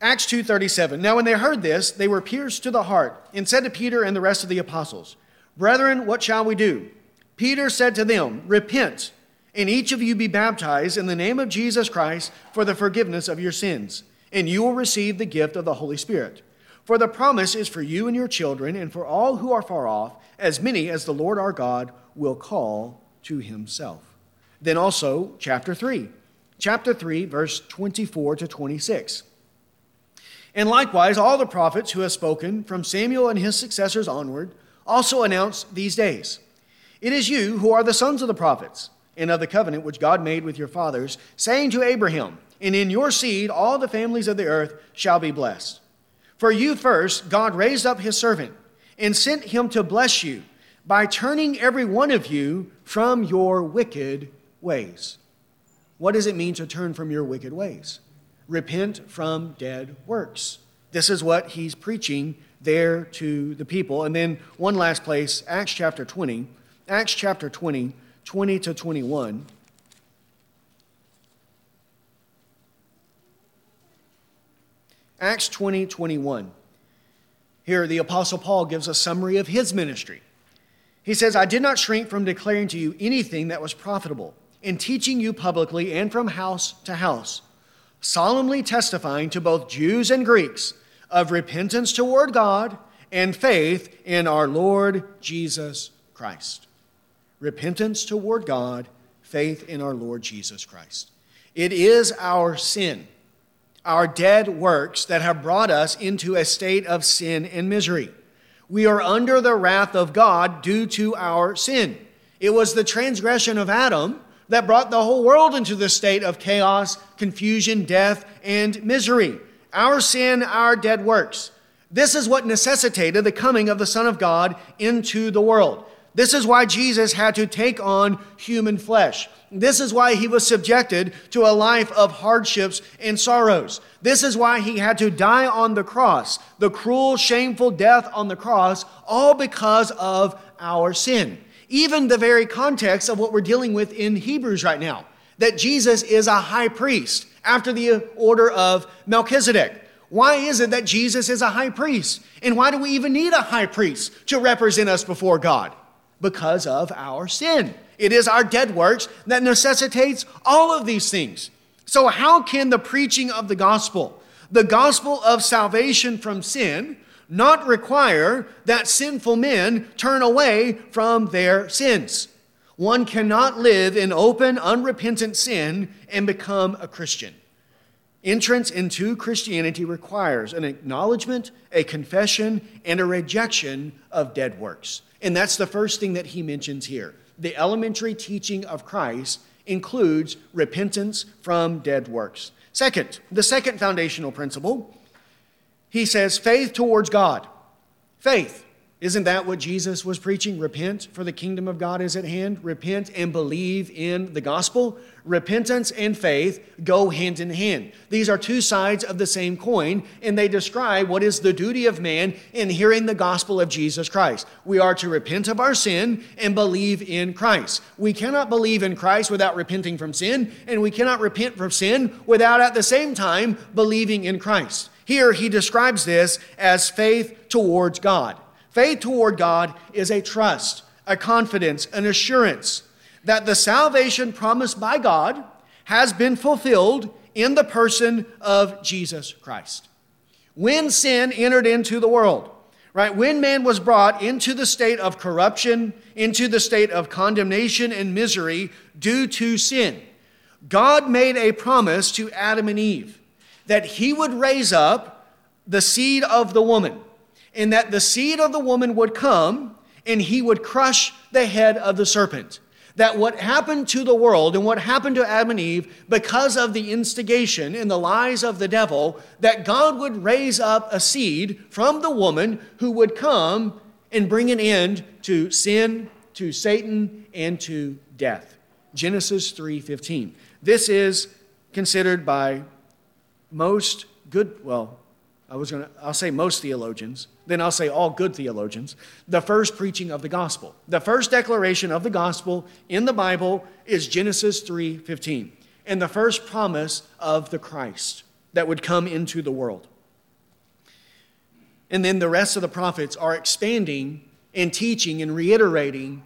Acts 2:37. Now when they heard this, they were pierced to the heart and said to Peter and the rest of the apostles, Brethren, what shall we do? Peter said to them, Repent, and each of you be baptized in the name of Jesus Christ for the forgiveness of your sins, and you will receive the gift of the Holy Spirit. For the promise is for you and your children, and for all who are far off, as many as the Lord our God will call to himself. Then also, chapter 3, verse 24 to 26. And likewise, all the prophets who have spoken from Samuel and his successors onward also announce these days. It is you who are the sons of the prophets, and of the covenant which God made with your fathers, saying to Abraham, And in your seed all the families of the earth shall be blessed. For you first God raised up his servant, and sent him to bless you, by turning every one of you from your wicked ways. What does it mean to turn from your wicked ways? Repent from dead works. This is what he's preaching there to the people. And then one last place, Acts chapter 20. Acts chapter 20, 20 to 21. Acts 20, 21. Here, the Apostle Paul gives a summary of his ministry. He says, I did not shrink from declaring to you anything that was profitable, in teaching you publicly and from house to house, solemnly testifying to both Jews and Greeks of repentance toward God and faith in our Lord Jesus Christ. Repentance toward God, faith in our Lord Jesus Christ. It is our sin, our dead works, that have brought us into a state of sin and misery. We are under the wrath of God due to our sin. It was the transgression of Adam that brought the whole world into the state of chaos, confusion, death, and misery. Our sin, our dead works. This is what necessitated the coming of the Son of God into the world. This is why Jesus had to take on human flesh. This is why he was subjected to a life of hardships and sorrows. This is why he had to die on the cross, the cruel, shameful death on the cross, all because of our sin. Even the very context of what we're dealing with in Hebrews right now, that Jesus is a high priest after the order of Melchizedek. Why is it that Jesus is a high priest? And why do we even need a high priest to represent us before God? Because of our sin. It is our dead works that necessitates all of these things. So how can the preaching of the gospel of salvation from sin, not require that sinful men turn away from their sins? One cannot live in open, unrepentant sin and become a Christian. Entrance into Christianity requires an acknowledgement, a confession, and a rejection of dead works. And that's the first thing that he mentions here. The elementary teaching of Christ includes repentance from dead works. Second, the second foundational principle, he says, faith towards God. Faith. Isn't that what Jesus was preaching? Repent, for the kingdom of God is at hand. Repent and believe in the gospel. Repentance and faith go hand in hand. These are two sides of the same coin, and they describe what is the duty of man in hearing the gospel of Jesus Christ. We are to repent of our sin and believe in Christ. We cannot believe in Christ without repenting from sin, and we cannot repent from sin without at the same time believing in Christ. Here he describes this as faith towards God. Faith toward God is a trust, a confidence, an assurance that the salvation promised by God has been fulfilled in the person of Jesus Christ. When sin entered into the world, right? When man was brought into the state of corruption, into the state of condemnation and misery due to sin, God made a promise to Adam and Eve that he would raise up the seed of the woman, and that the seed of the woman would come and he would crush the head of the serpent. That what happened to the world and what happened to Adam and Eve because of the instigation and the lies of the devil, that God would raise up a seed from the woman who would come and bring an end to sin, to Satan, and to death. Genesis 3:15. This is considered by most good, I'll say most theologians, then I'll say all good theologians, the first preaching of the gospel. The first declaration of the gospel in the Bible is Genesis 3:15, and the first promise of the Christ that would come into the world. And then the rest of the prophets are expanding and teaching and reiterating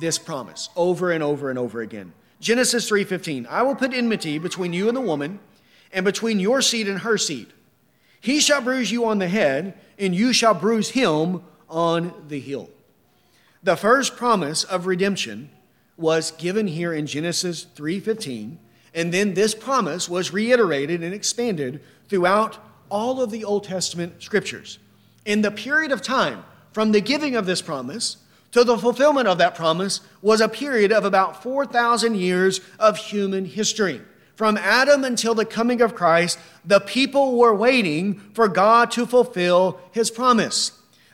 this promise over and over and over again. Genesis 3:15, I will put enmity between you and the woman, and between your seed and her seed. He shall bruise you on the head, and you shall bruise him on the heel. The first promise of redemption was given here in Genesis 3:15, and then this promise was reiterated and expanded throughout all of the Old Testament scriptures. And the period of time from the giving of this promise to the fulfillment of that promise was a period of about 4,000 years of human history. From Adam until the coming of Christ, the people were waiting for God to fulfill his promise.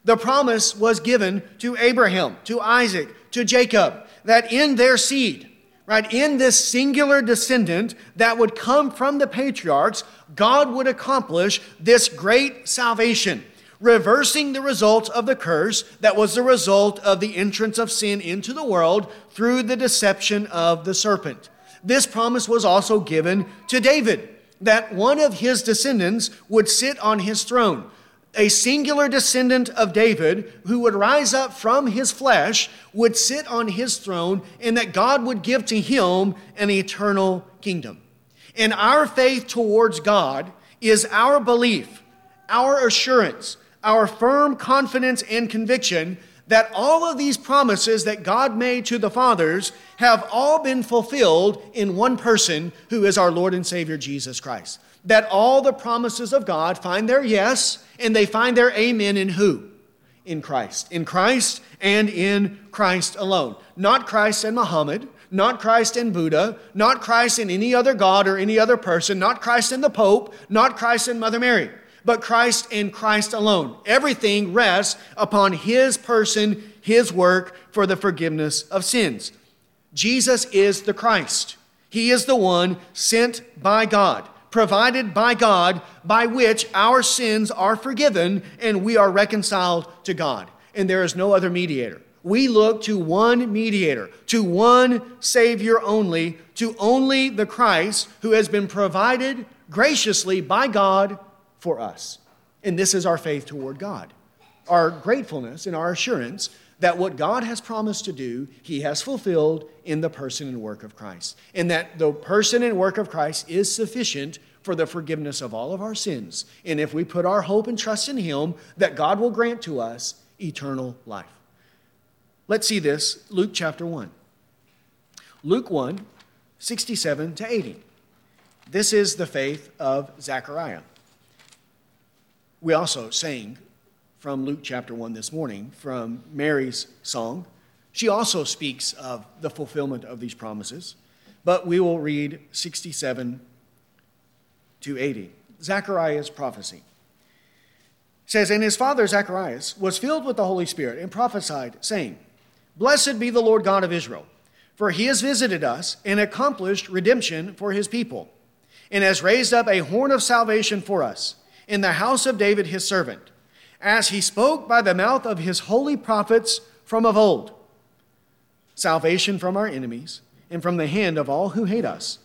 the promise was given to Abraham, to Isaac, to Jacob, that in their seed, right, in this singular descendant that would come from the patriarchs, God would accomplish this great salvation, reversing the result of the curse that was the result of the entrance of sin into the world through the deception of the serpent. This promise was also given to David, that one of his descendants would sit on his throne. A singular descendant of David who would rise up from his flesh would sit on his throne, and that God would give to him an eternal kingdom. And our faith towards God is our belief, our assurance, our firm confidence and conviction that all of these promises that God made to the fathers have all been fulfilled in one person, who is our Lord and Savior, Jesus Christ. That all the promises of God find their yes, and they find their amen in who? In Christ. In Christ and in Christ alone. Not Christ and Muhammad, not Christ and Buddha, not Christ and any other God or any other person, not Christ and the Pope, not Christ and Mother Mary, but Christ and Christ alone. Everything rests upon His person, His work for the forgiveness of sins. Jesus is the Christ. He is the one sent by God, provided by God, by which our sins are forgiven and we are reconciled to God. And there is no other mediator. We look to one mediator, to one Savior only, to only the Christ who has been provided graciously by God for us. And this is our faith toward God, our gratefulness and our assurance that what God has promised to do, He has fulfilled in the person and work of Christ. And that the person and work of Christ is sufficient for the forgiveness of all of our sins. And if we put our hope and trust in Him, that God will grant to us eternal life. Let's see this, Luke chapter 1. Luke 1, 67 to 80. This is the faith of Zechariah. We also sang from Luke chapter 1 this morning, from Mary's song. She also speaks of the fulfillment of these promises, but we will read 67 to 80. Zechariah's prophecy. It says, "And his father Zacharias was filled with the Holy Spirit and prophesied, saying, Blessed be the Lord God of Israel, for He has visited us and accomplished redemption for His people, and has raised up a horn of salvation for us in the house of David His servant, as He spoke by the mouth of His holy prophets from of old, salvation from our enemies and from the hand of all who hate us,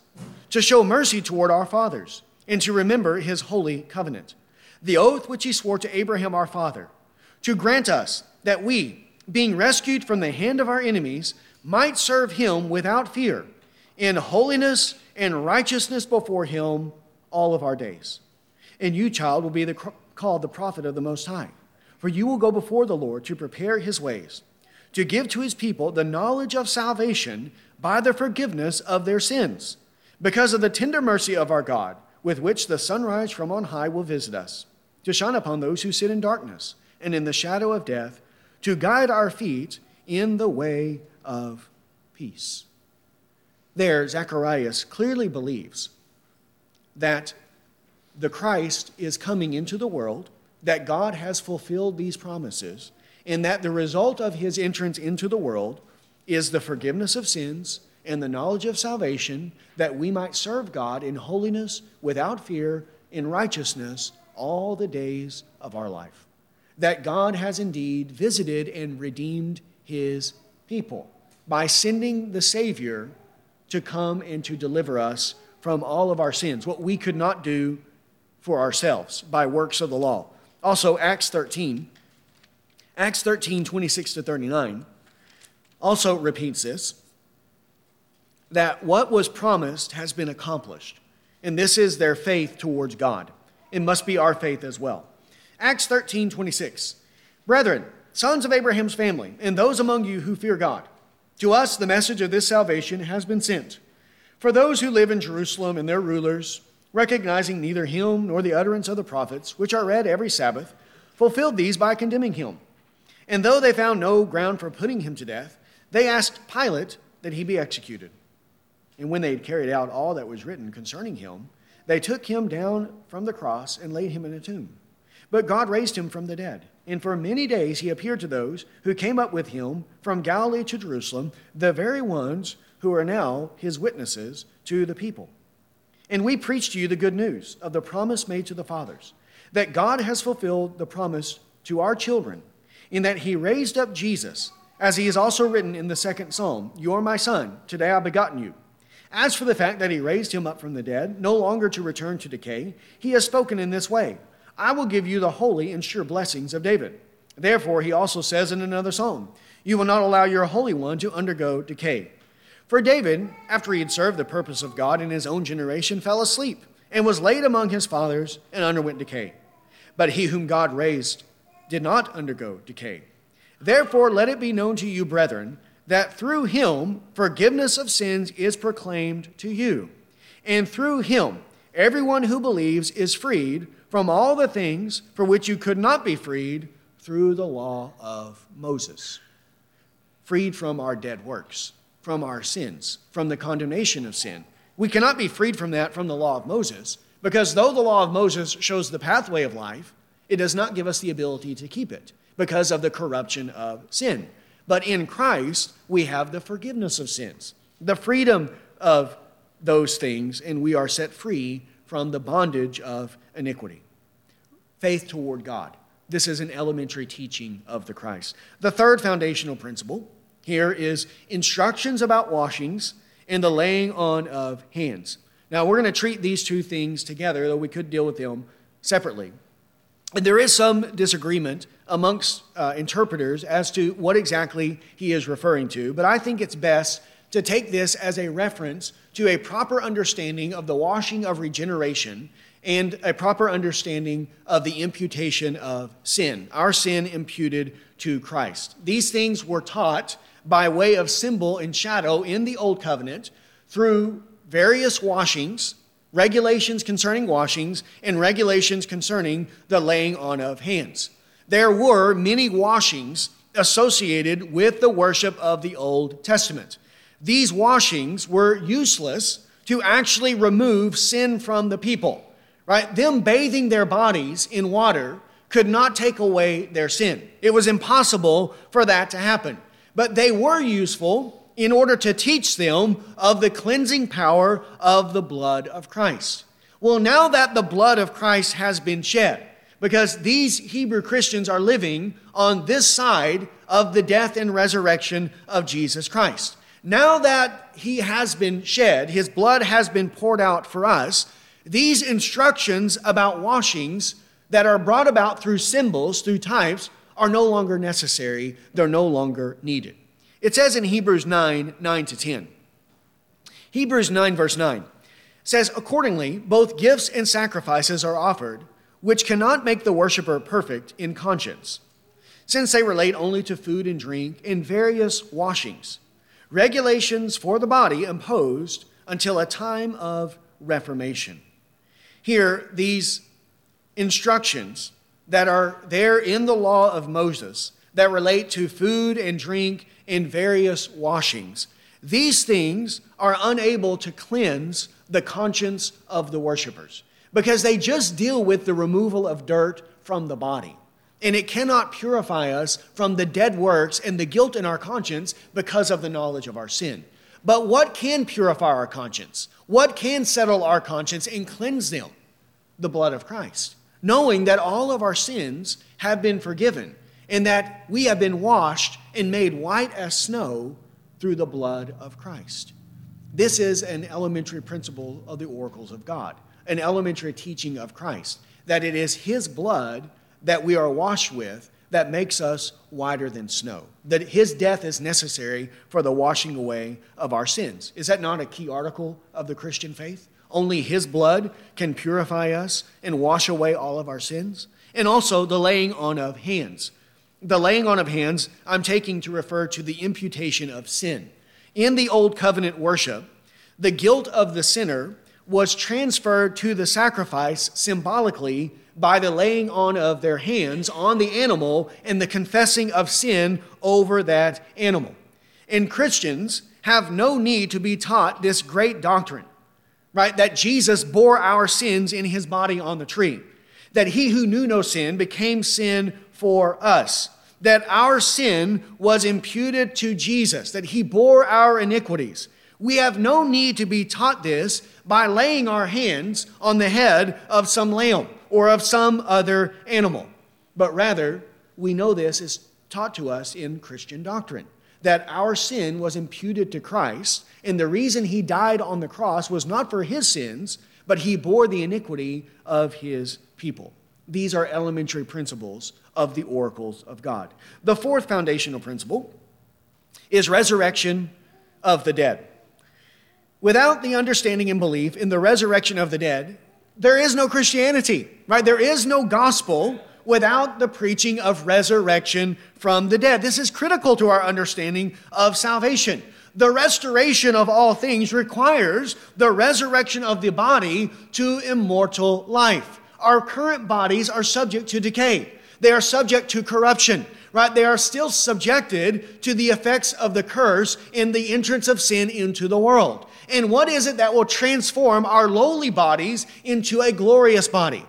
to show mercy toward our fathers and to remember His holy covenant, the oath which He swore to Abraham our father, to grant us that we, being rescued from the hand of our enemies, might serve Him without fear, in holiness and righteousness before Him all of our days. And you, child, will be called the prophet of the Most High, for you will go before the Lord to prepare His ways, to give to His people the knowledge of salvation by the forgiveness of their sins, because of the tender mercy of our God, with which the sunrise from on high will visit us, to shine upon those who sit in darkness and in the shadow of death, to guide our feet in the way of peace." There, Zacharias clearly believes that the Christ is coming into the world, that God has fulfilled these promises, and that the result of His entrance into the world is the forgiveness of sins and the knowledge of salvation, that we might serve God in holiness, without fear, in righteousness, all the days of our life. That God has indeed visited and redeemed His people by sending the Savior to come and to deliver us from all of our sins, what we could not do for ourselves by works of the law. Also, Acts 13, 26 to 39, also repeats this, that what was promised has been accomplished. And this is their faith towards God. It must be our faith as well. Acts 13, 26, "Brethren, sons of Abraham's family, and those among you who fear God, to us the message of this salvation has been sent. For those who live in Jerusalem and their rulers, recognizing neither him nor the utterance of the prophets, which are read every Sabbath, fulfilled these by condemning him. And though they found no ground for putting him to death, they asked Pilate that he be executed. And when they had carried out all that was written concerning him, they took him down from the cross and laid him in a tomb. But God raised him from the dead. And for many days he appeared to those who came up with him from Galilee to Jerusalem, the very ones who are now his witnesses to the people. And we preach to you the good news of the promise made to the fathers, that God has fulfilled the promise to our children, in that he raised up Jesus, as he is also written in the 2nd Psalm, "You are my son, today I have begotten you." As for the fact that he raised him up from the dead, no longer to return to decay, he has spoken in this way, "I will give you the holy and sure blessings of David." Therefore, he also says in another psalm, "You will not allow your Holy One to undergo decay." For David, after he had served the purpose of God in his own generation, fell asleep and was laid among his fathers and underwent decay. But he whom God raised did not undergo decay. Therefore, let it be known to you, brethren, that through him forgiveness of sins is proclaimed to you. And through him, everyone who believes is freed from all the things for which you could not be freed through the law of Moses. Freed from our dead works, from our sins, from the condemnation of sin. We cannot be freed from that from the law of Moses, because though the law of Moses shows the pathway of life, it does not give us the ability to keep it because of the corruption of sin. But in Christ, we have the forgiveness of sins, the freedom of those things, and we are set free from the bondage of iniquity. Faith toward God. This is an elementary teaching of the Christ. The third foundational principle here is instructions about washings and the laying on of hands. Now, we're going to treat these two things together, though we could deal with them separately. And there is some disagreement amongst interpreters as to what exactly he is referring to, but I think it's best to take this as a reference to a proper understanding of the washing of regeneration and a proper understanding of the imputation of sin, our sin imputed to Christ. These things were taught by way of symbol and shadow in the Old Covenant through various washings, regulations concerning washings, and regulations concerning the laying on of hands. There were many washings associated with the worship of the Old Testament. These washings were useless to actually remove sin from the people, right? Them bathing their bodies in water could not take away their sin. It was impossible for that to happen. But they were useful in order to teach them of the cleansing power of the blood of Christ. Well, now that the blood of Christ has been shed, because these Hebrew Christians are living on this side of the death and resurrection of Jesus Christ. Now that he has been shed, his blood has been poured out for us, these instructions about washings that are brought about through symbols, through types, are no longer necessary. They're no longer needed. It says in Hebrews 9, 9 to 10. Hebrews 9, verse 9 says, "Accordingly, both gifts and sacrifices are offered, which cannot make the worshiper perfect in conscience, since they relate only to food and drink and various washings, regulations for the body imposed until a time of reformation." Here, these instructions that are there in the law of Moses that relate to food and drink and various washings, these things are unable to cleanse the conscience of the worshipers because they just deal with the removal of dirt from the body. And it cannot purify us from the dead works and the guilt in our conscience because of the knowledge of our sin. But what can purify our conscience? What can settle our conscience and cleanse them? The blood of Christ. Knowing that all of our sins have been forgiven and that we have been washed and made white as snow through the blood of Christ. This is an elementary principle of the oracles of God, an elementary teaching of Christ, that it is his blood that we are washed with that makes us whiter than snow, that his death is necessary for the washing away of our sins. Is that not a key article of the Christian faith? Only his blood can purify us and wash away all of our sins. And also the laying on of hands. The laying on of hands I'm taking to refer to the imputation of sin. In the Old Covenant worship, the guilt of the sinner was transferred to the sacrifice symbolically by the laying on of their hands on the animal and the confessing of sin over that animal. And Christians have no need to be taught this great doctrine, right? That Jesus bore our sins in his body on the tree. that he who knew no sin became sin for us, that our sin was imputed to Jesus, that he bore our iniquities. We have no need to be taught this by laying our hands on the head of some lamb or of some other animal, but rather we know this is taught to us in Christian doctrine, that our sin was imputed to Christ, and the reason he died on the cross was not for his sins, but he bore the iniquity of his people. These are elementary principles of the oracles of God. The fourth foundational principle is resurrection of the dead. Without the understanding and belief in the resurrection of the dead, there is no Christianity, right? There is no gospel without the preaching of resurrection from the dead. This is critical to our understanding of salvation. The restoration of all things requires the resurrection of the body to immortal life. Our current bodies are subject to decay. They are subject to corruption, right? They are still subjected to the effects of the curse and the entrance of sin into the world. And what is it that will transform our lowly bodies into a glorious body?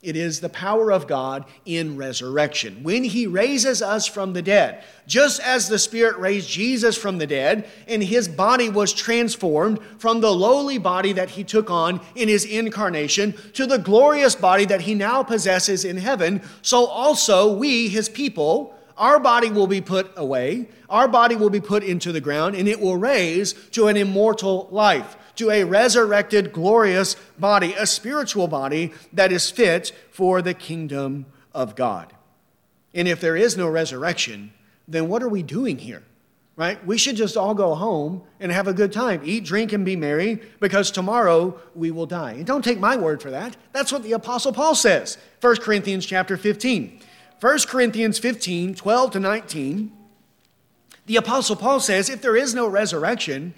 It is the power of God in resurrection. When he raises us from the dead, just as the Spirit raised Jesus from the dead, and his body was transformed from the lowly body that he took on in his incarnation to the glorious body that he now possesses in heaven, so also we, his people, our body will be put away, our body will be put into the ground, and it will raise to an immortal life, to a resurrected, glorious body, a spiritual body that is fit for the kingdom of God. And if there is no resurrection, then what are we doing here, right? We should just all go home and have a good time, eat, drink, and be merry, because tomorrow we will die. And don't take my word for that. That's what the Apostle Paul says, 1 Corinthians chapter 15. 1 Corinthians 15, 12 to 19, the Apostle Paul says, if there is no resurrection,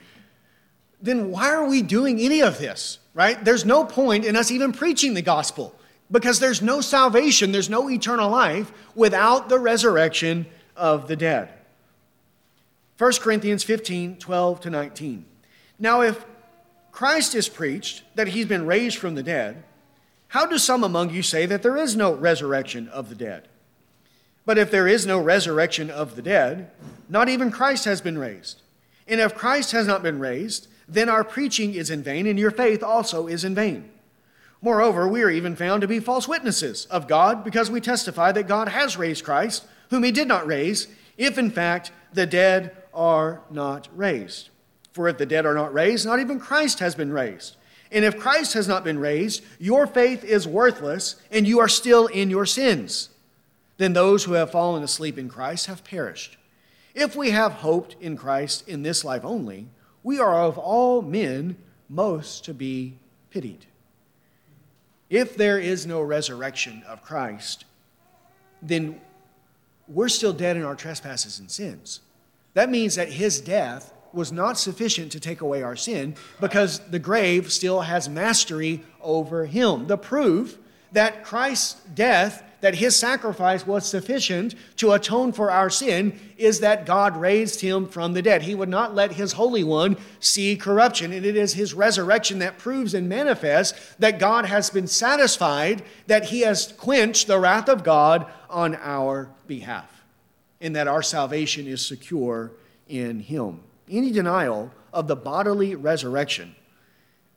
then why are we doing any of this, right? There's no point in us even preaching the gospel because there's no salvation, there's no eternal life without the resurrection of the dead. 1 Corinthians 15, 12 to 19. Now, if Christ is preached that he's been raised from the dead, how do some among you say that there is no resurrection of the dead? But if there is no resurrection of the dead, not even Christ has been raised. And if Christ has not been raised, then our preaching is in vain, and your faith also is in vain. Moreover, we are even found to be false witnesses of God, because we testify that God has raised Christ, whom he did not raise, if in fact the dead are not raised. For if the dead are not raised, not even Christ has been raised. And if Christ has not been raised, your faith is worthless, and you are still in your sins. Then those who have fallen asleep in Christ have perished. If we have hoped in Christ in this life only, we are of all men most to be pitied. If there is no resurrection of Christ, then we're still dead in our trespasses and sins. That means that his death was not sufficient to take away our sin because the grave still has mastery over him. The proof that Christ's death, that his sacrifice was sufficient to atone for our sin, is that God raised him from the dead. He would not let his Holy One see corruption. And it is his resurrection that proves and manifests that God has been satisfied, that he has quenched the wrath of God on our behalf, and that our salvation is secure in him. Any denial of the bodily resurrection,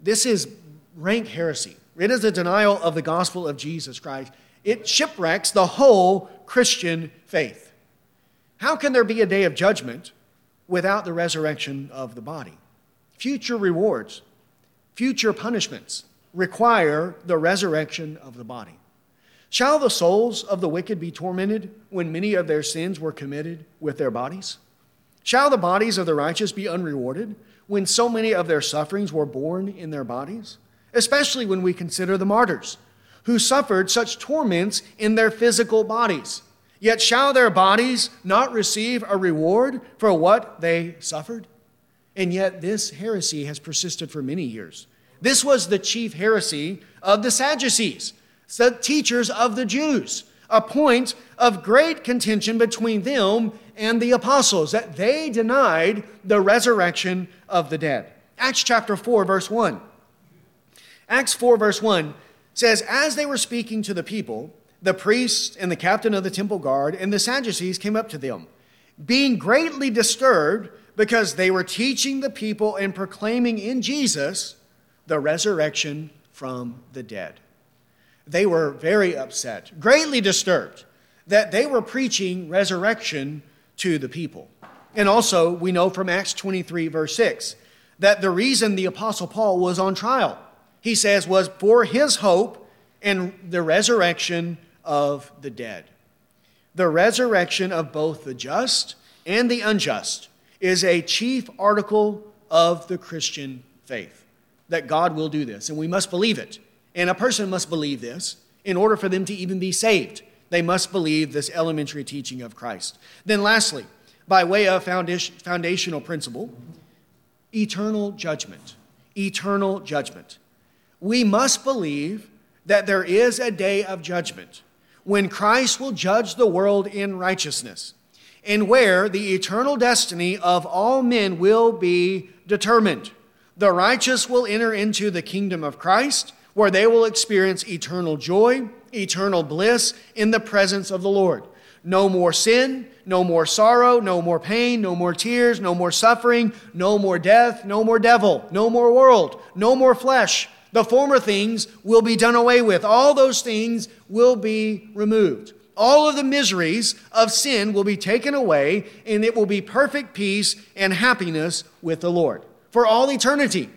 this is rank heresy. It is a denial of the gospel of Jesus Christ. It shipwrecks the whole Christian faith. How can there be a day of judgment without the resurrection of the body? Future rewards, future punishments require the resurrection of the body. Shall the souls of the wicked be tormented when many of their sins were committed with their bodies? Shall the bodies of the righteous be unrewarded when so many of their sufferings were borne in their bodies? Especially when we consider the martyrs, who suffered such torments in their physical bodies. Yet shall their bodies not receive a reward for what they suffered? And yet this heresy has persisted for many years. This was the chief heresy of the Sadducees, the teachers of the Jews, a point of great contention between them and the apostles, that they denied the resurrection of the dead. Acts chapter 4, verse 1. Acts 4, verse 1 says, as they were speaking to the people, the priests and the captain of the temple guard and the Sadducees came up to them, being greatly disturbed because they were teaching the people and proclaiming in Jesus the resurrection from the dead. They were very upset, greatly disturbed that they were preaching resurrection to the people. And also, we know from Acts 23, verse 6, that the reason the Apostle Paul was on trial, he says, was for his hope in the resurrection of the dead. The resurrection of both the just and the unjust is a chief article of the Christian faith, that God will do this, and we must believe it. And a person must believe this in order for them to even be saved. They must believe this elementary teaching of Christ. Then lastly, by way of foundational principle, eternal judgment. Eternal judgment. We must believe that there is a day of judgment when Christ will judge the world in righteousness and where the eternal destiny of all men will be determined. The righteous will enter into the kingdom of Christ, where they will experience eternal joy, eternal bliss in the presence of the Lord. No more sin, no more sorrow, no more pain, no more tears, no more suffering, no more death, no more devil, no more world, no more flesh. The former things will be done away with. All those things will be removed. All of the miseries of sin will be taken away, and it will be perfect peace and happiness with the Lord for all eternity.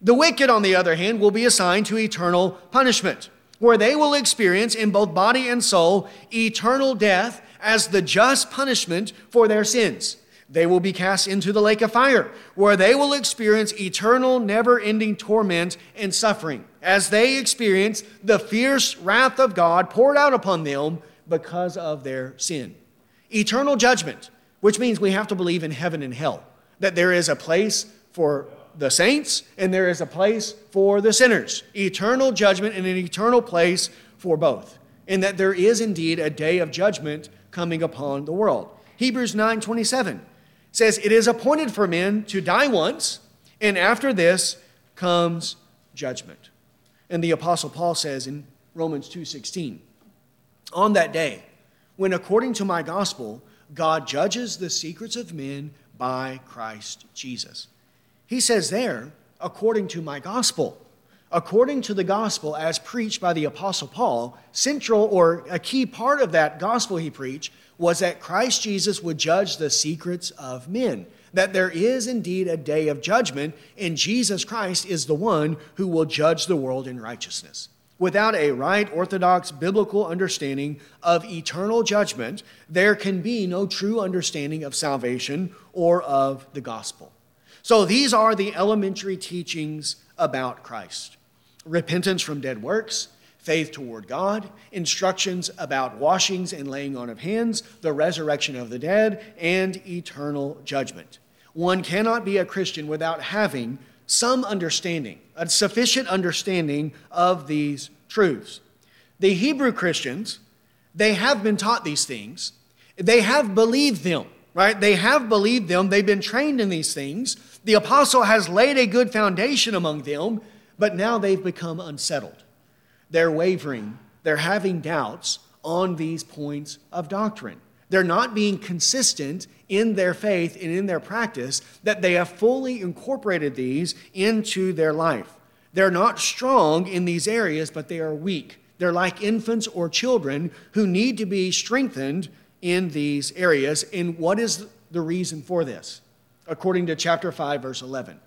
The wicked, on the other hand, will be assigned to eternal punishment, where they will experience in both body and soul eternal death as the just punishment for their sins. They will be cast into the lake of fire, where they will experience eternal, never-ending torment and suffering as they experience the fierce wrath of God poured out upon them because of their sin. Eternal judgment, which means we have to believe in heaven and hell, that there is a place for the saints, and there is a place for the sinners. Eternal judgment and an eternal place for both. And that there is indeed a day of judgment coming upon the world. Hebrews 9:27 says, it is appointed for men to die once, and after this comes judgment. And the Apostle Paul says in Romans 2:16, on that day, when according to my gospel, God judges the secrets of men by Christ Jesus. He says there, according to my gospel, according to the gospel as preached by the Apostle Paul, central or a key part of that gospel he preached was that Christ Jesus would judge the secrets of men, that there is indeed a day of judgment, and Jesus Christ is the one who will judge the world in righteousness. Without a right, orthodox, biblical understanding of eternal judgment, there can be no true understanding of salvation or of the gospel. So these are the elementary teachings about Christ. Repentance from dead works, faith toward God, instructions about washings and laying on of hands, the resurrection of the dead, and eternal judgment. One cannot be a Christian without having some understanding, a sufficient understanding of these truths. The Hebrew Christians, they have been taught these things. They have believed them. Right? They have believed them. They've been trained in these things. The apostle has laid a good foundation among them, but now they've become unsettled. They're wavering. They're having doubts on these points of doctrine. They're not being consistent in their faith and in their practice that they have fully incorporated these into their life. They're not strong in these areas, but they are weak. They're like infants or children who need to be strengthened in these areas. And what is the reason for this? According to chapter 5, verse 11,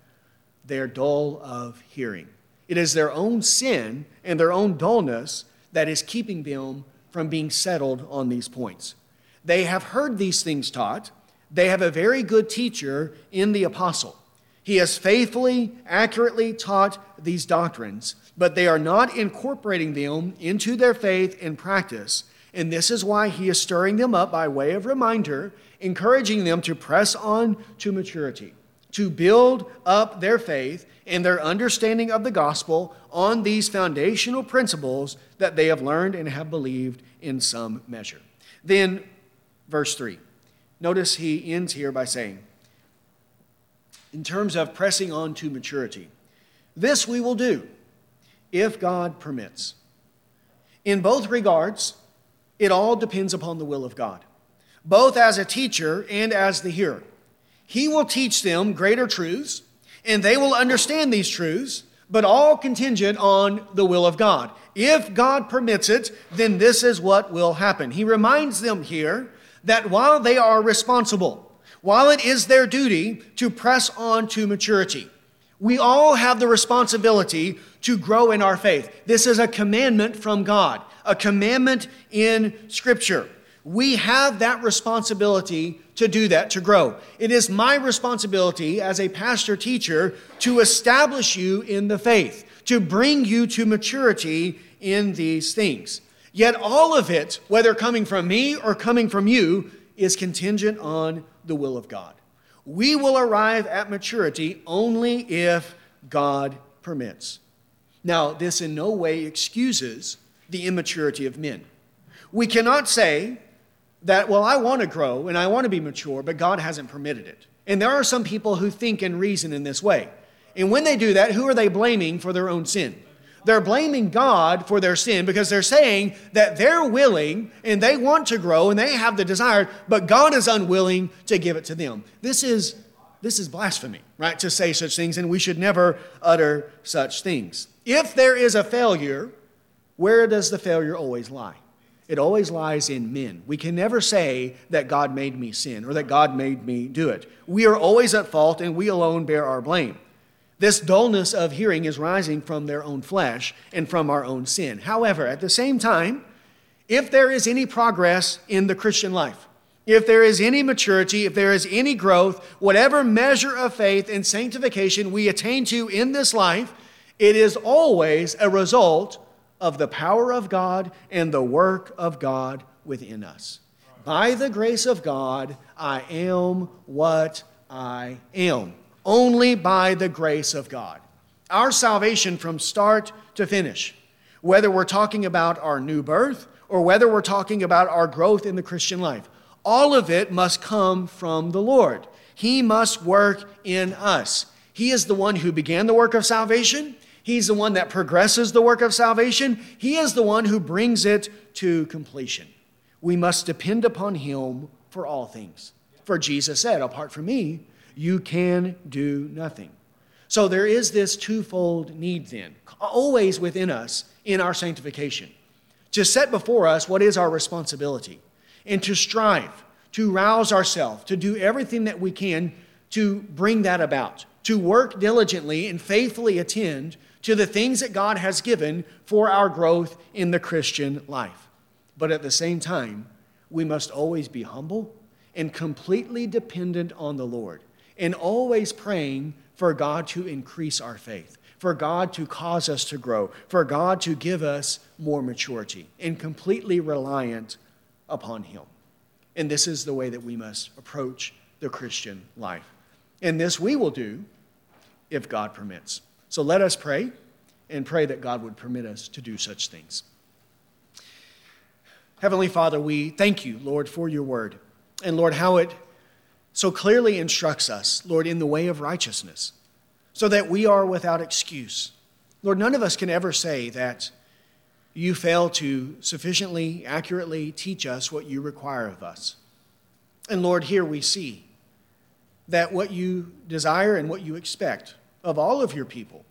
they're dull of hearing. It is their own sin and their own dullness that is keeping them from being settled on these points. They have heard these things taught. They have a very good teacher in the apostle. He has faithfully, accurately taught these doctrines, but they are not incorporating them into their faith and practice. And this is why he is stirring them up by way of reminder, encouraging them to press on to maturity, to build up their faith and their understanding of the gospel on these foundational principles that they have learned and have believed in some measure. Then, verse 3. Notice he ends here by saying, in terms of pressing on to maturity, this we will do if God permits. In both regards, it all depends upon the will of God, both as a teacher and as the hearer. He will teach them greater truths, and they will understand these truths, but all contingent on the will of God. If God permits it, then this is what will happen. He reminds them here that while they are responsible, while it is their duty to press on to maturity, we all have the responsibility to grow in our faith. This is a commandment from God, a commandment in Scripture. We have that responsibility to do that, to grow. It is my responsibility as a pastor teacher to establish you in the faith, to bring you to maturity in these things. Yet all of it, whether coming from me or coming from you, is contingent on the will of God. We will arrive at maturity only if God permits. Now, this in no way excuses the immaturity of men. We cannot say that, well, I want to grow and I want to be mature, but God hasn't permitted it. And there are some people who think and reason in this way. And when they do that, who are they blaming for their own sin? They're blaming God for their sin because they're saying that they're willing and they want to grow and they have the desire, but God is unwilling to give it to them. This is blasphemy, right, to say such things, and we should never utter such things. If there is a failure, where does the failure always lie? It always lies in men. We can never say that God made me sin or that God made me do it. We are always at fault and we alone bear our blame. This dullness of hearing is rising from their own flesh and from our own sin. However, at the same time, if there is any progress in the Christian life, if there is any maturity, if there is any growth, whatever measure of faith and sanctification we attain to in this life, it is always a result of the power of God and the work of God within us. By the grace of God, I am what I am. Only by the grace of God. Our salvation from start to finish, whether we're talking about our new birth or whether we're talking about our growth in the Christian life, all of it must come from the Lord. He must work in us. He is the one who began the work of salvation. He's the one that progresses the work of salvation. He is the one who brings it to completion. We must depend upon Him for all things. For Jesus said, apart from me, you can do nothing. So there is this twofold need then, always within us in our sanctification, to set before us what is our responsibility and to strive, to rouse ourselves, to do everything that we can to bring that about, to work diligently and faithfully attend to the things that God has given for our growth in the Christian life. But at the same time, we must always be humble and completely dependent on the Lord, and always praying for God to increase our faith, for God to cause us to grow, for God to give us more maturity, and completely reliant upon Him. And this is the way that we must approach the Christian life. And this we will do if God permits. So let us pray, and pray that God would permit us to do such things. Heavenly Father, we thank you, Lord, for your word. And Lord, how it so clearly instructs us, Lord, in the way of righteousness, so that we are without excuse. Lord, none of us can ever say that you fail to sufficiently, accurately teach us what you require of us. And Lord, here we see that what you desire and what you expect of all of your people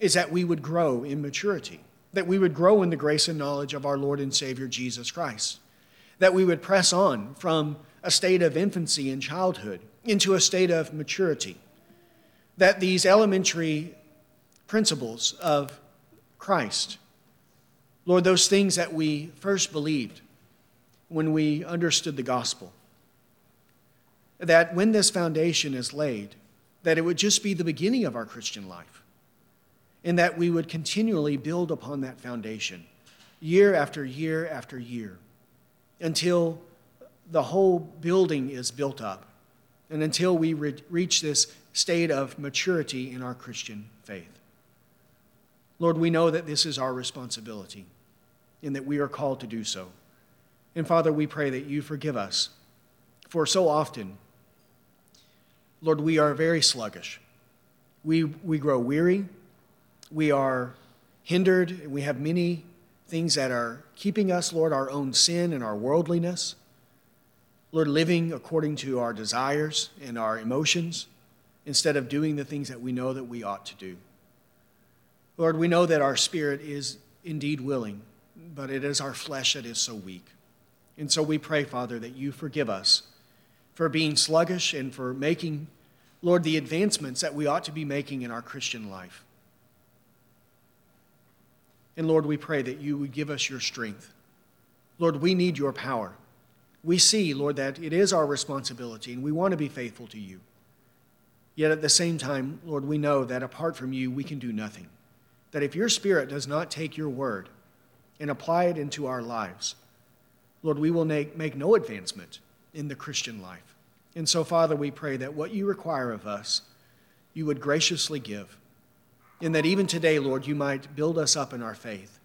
is that we would grow in maturity, that we would grow in the grace and knowledge of our Lord and Savior Jesus Christ, that we would press on from a state of infancy and childhood into a state of maturity, that these elementary principles of Christ, Lord, those things that we first believed when we understood the gospel, that when this foundation is laid, that it would just be the beginning of our Christian life, and that we would continually build upon that foundation year after year after year until the whole building is built up, and until we reach this state of maturity in our Christian faith. Lord, we know that this is our responsibility and that we are called to do so. And Father, we pray that you forgive us, for so often, Lord, we are very sluggish. We grow weary, we are hindered, and we have many things that are keeping us, Lord, our own sin and our worldliness. Lord, living according to our desires and our emotions instead of doing the things that we know that we ought to do. Lord, we know that our spirit is indeed willing, but it is our flesh that is so weak. And so we pray, Father, that you forgive us for being sluggish and for making, Lord, the advancements that we ought to be making in our Christian life. And Lord, we pray that you would give us your strength. Lord, we need your power. We see, Lord, that it is our responsibility and we want to be faithful to you. Yet at the same time, Lord, we know that apart from you, we can do nothing. That if your Spirit does not take your word and apply it into our lives, Lord, we will make no advancement in the Christian life. And so, Father, we pray that what you require of us, you would graciously give. And that even today, Lord, you might build us up in our faith.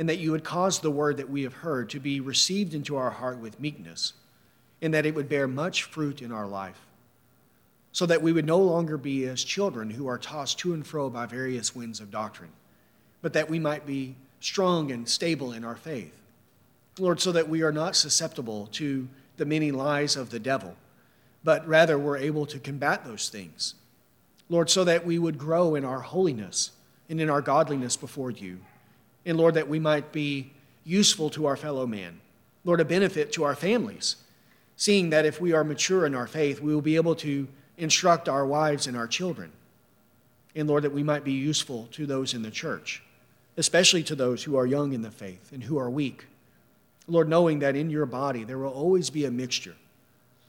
And that you would cause the word that we have heard to be received into our heart with meekness, and that it would bear much fruit in our life, so that we would no longer be as children who are tossed to and fro by various winds of doctrine, but that we might be strong and stable in our faith. Lord, so that we are not susceptible to the many lies of the devil, but rather we're able to combat those things. Lord, so that we would grow in our holiness and in our godliness before you. And, Lord, that we might be useful to our fellow man. Lord, a benefit to our families, seeing that if we are mature in our faith, we will be able to instruct our wives and our children. And, Lord, that we might be useful to those in the church, especially to those who are young in the faith and who are weak. Lord, knowing that in your body there will always be a mixture,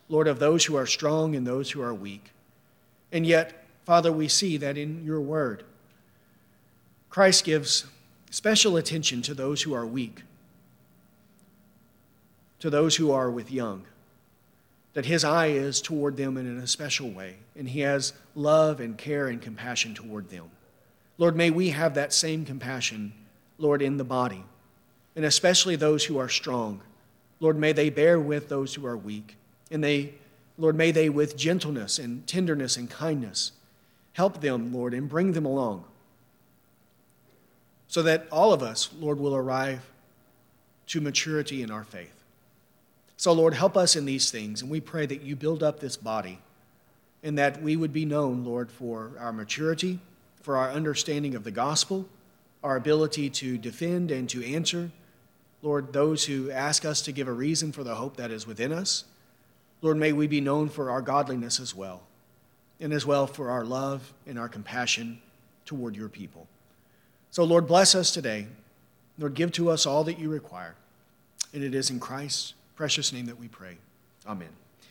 Lord, of those who are strong and those who are weak. And yet, Father, we see that in your word, Christ gives special attention to those who are weak, to those who are with young, that his eye is toward them in a special way, and he has love and care and compassion toward them. Lord, may we have that same compassion, Lord, in the body, and especially those who are strong. Lord, may they bear with those who are weak, and may they with gentleness and tenderness and kindness help them, Lord, and bring them along, so that all of us, Lord, will arrive to maturity in our faith. So, Lord, help us in these things, and we pray that you build up this body and that we would be known, Lord, for our maturity, for our understanding of the gospel, our ability to defend and to answer, Lord, those who ask us to give a reason for the hope that is within us. Lord, may we be known for our godliness as well, and as well for our love and our compassion toward your people. So, Lord, bless us today. Lord, give to us all that you require. And it is in Christ's precious name that we pray. Amen.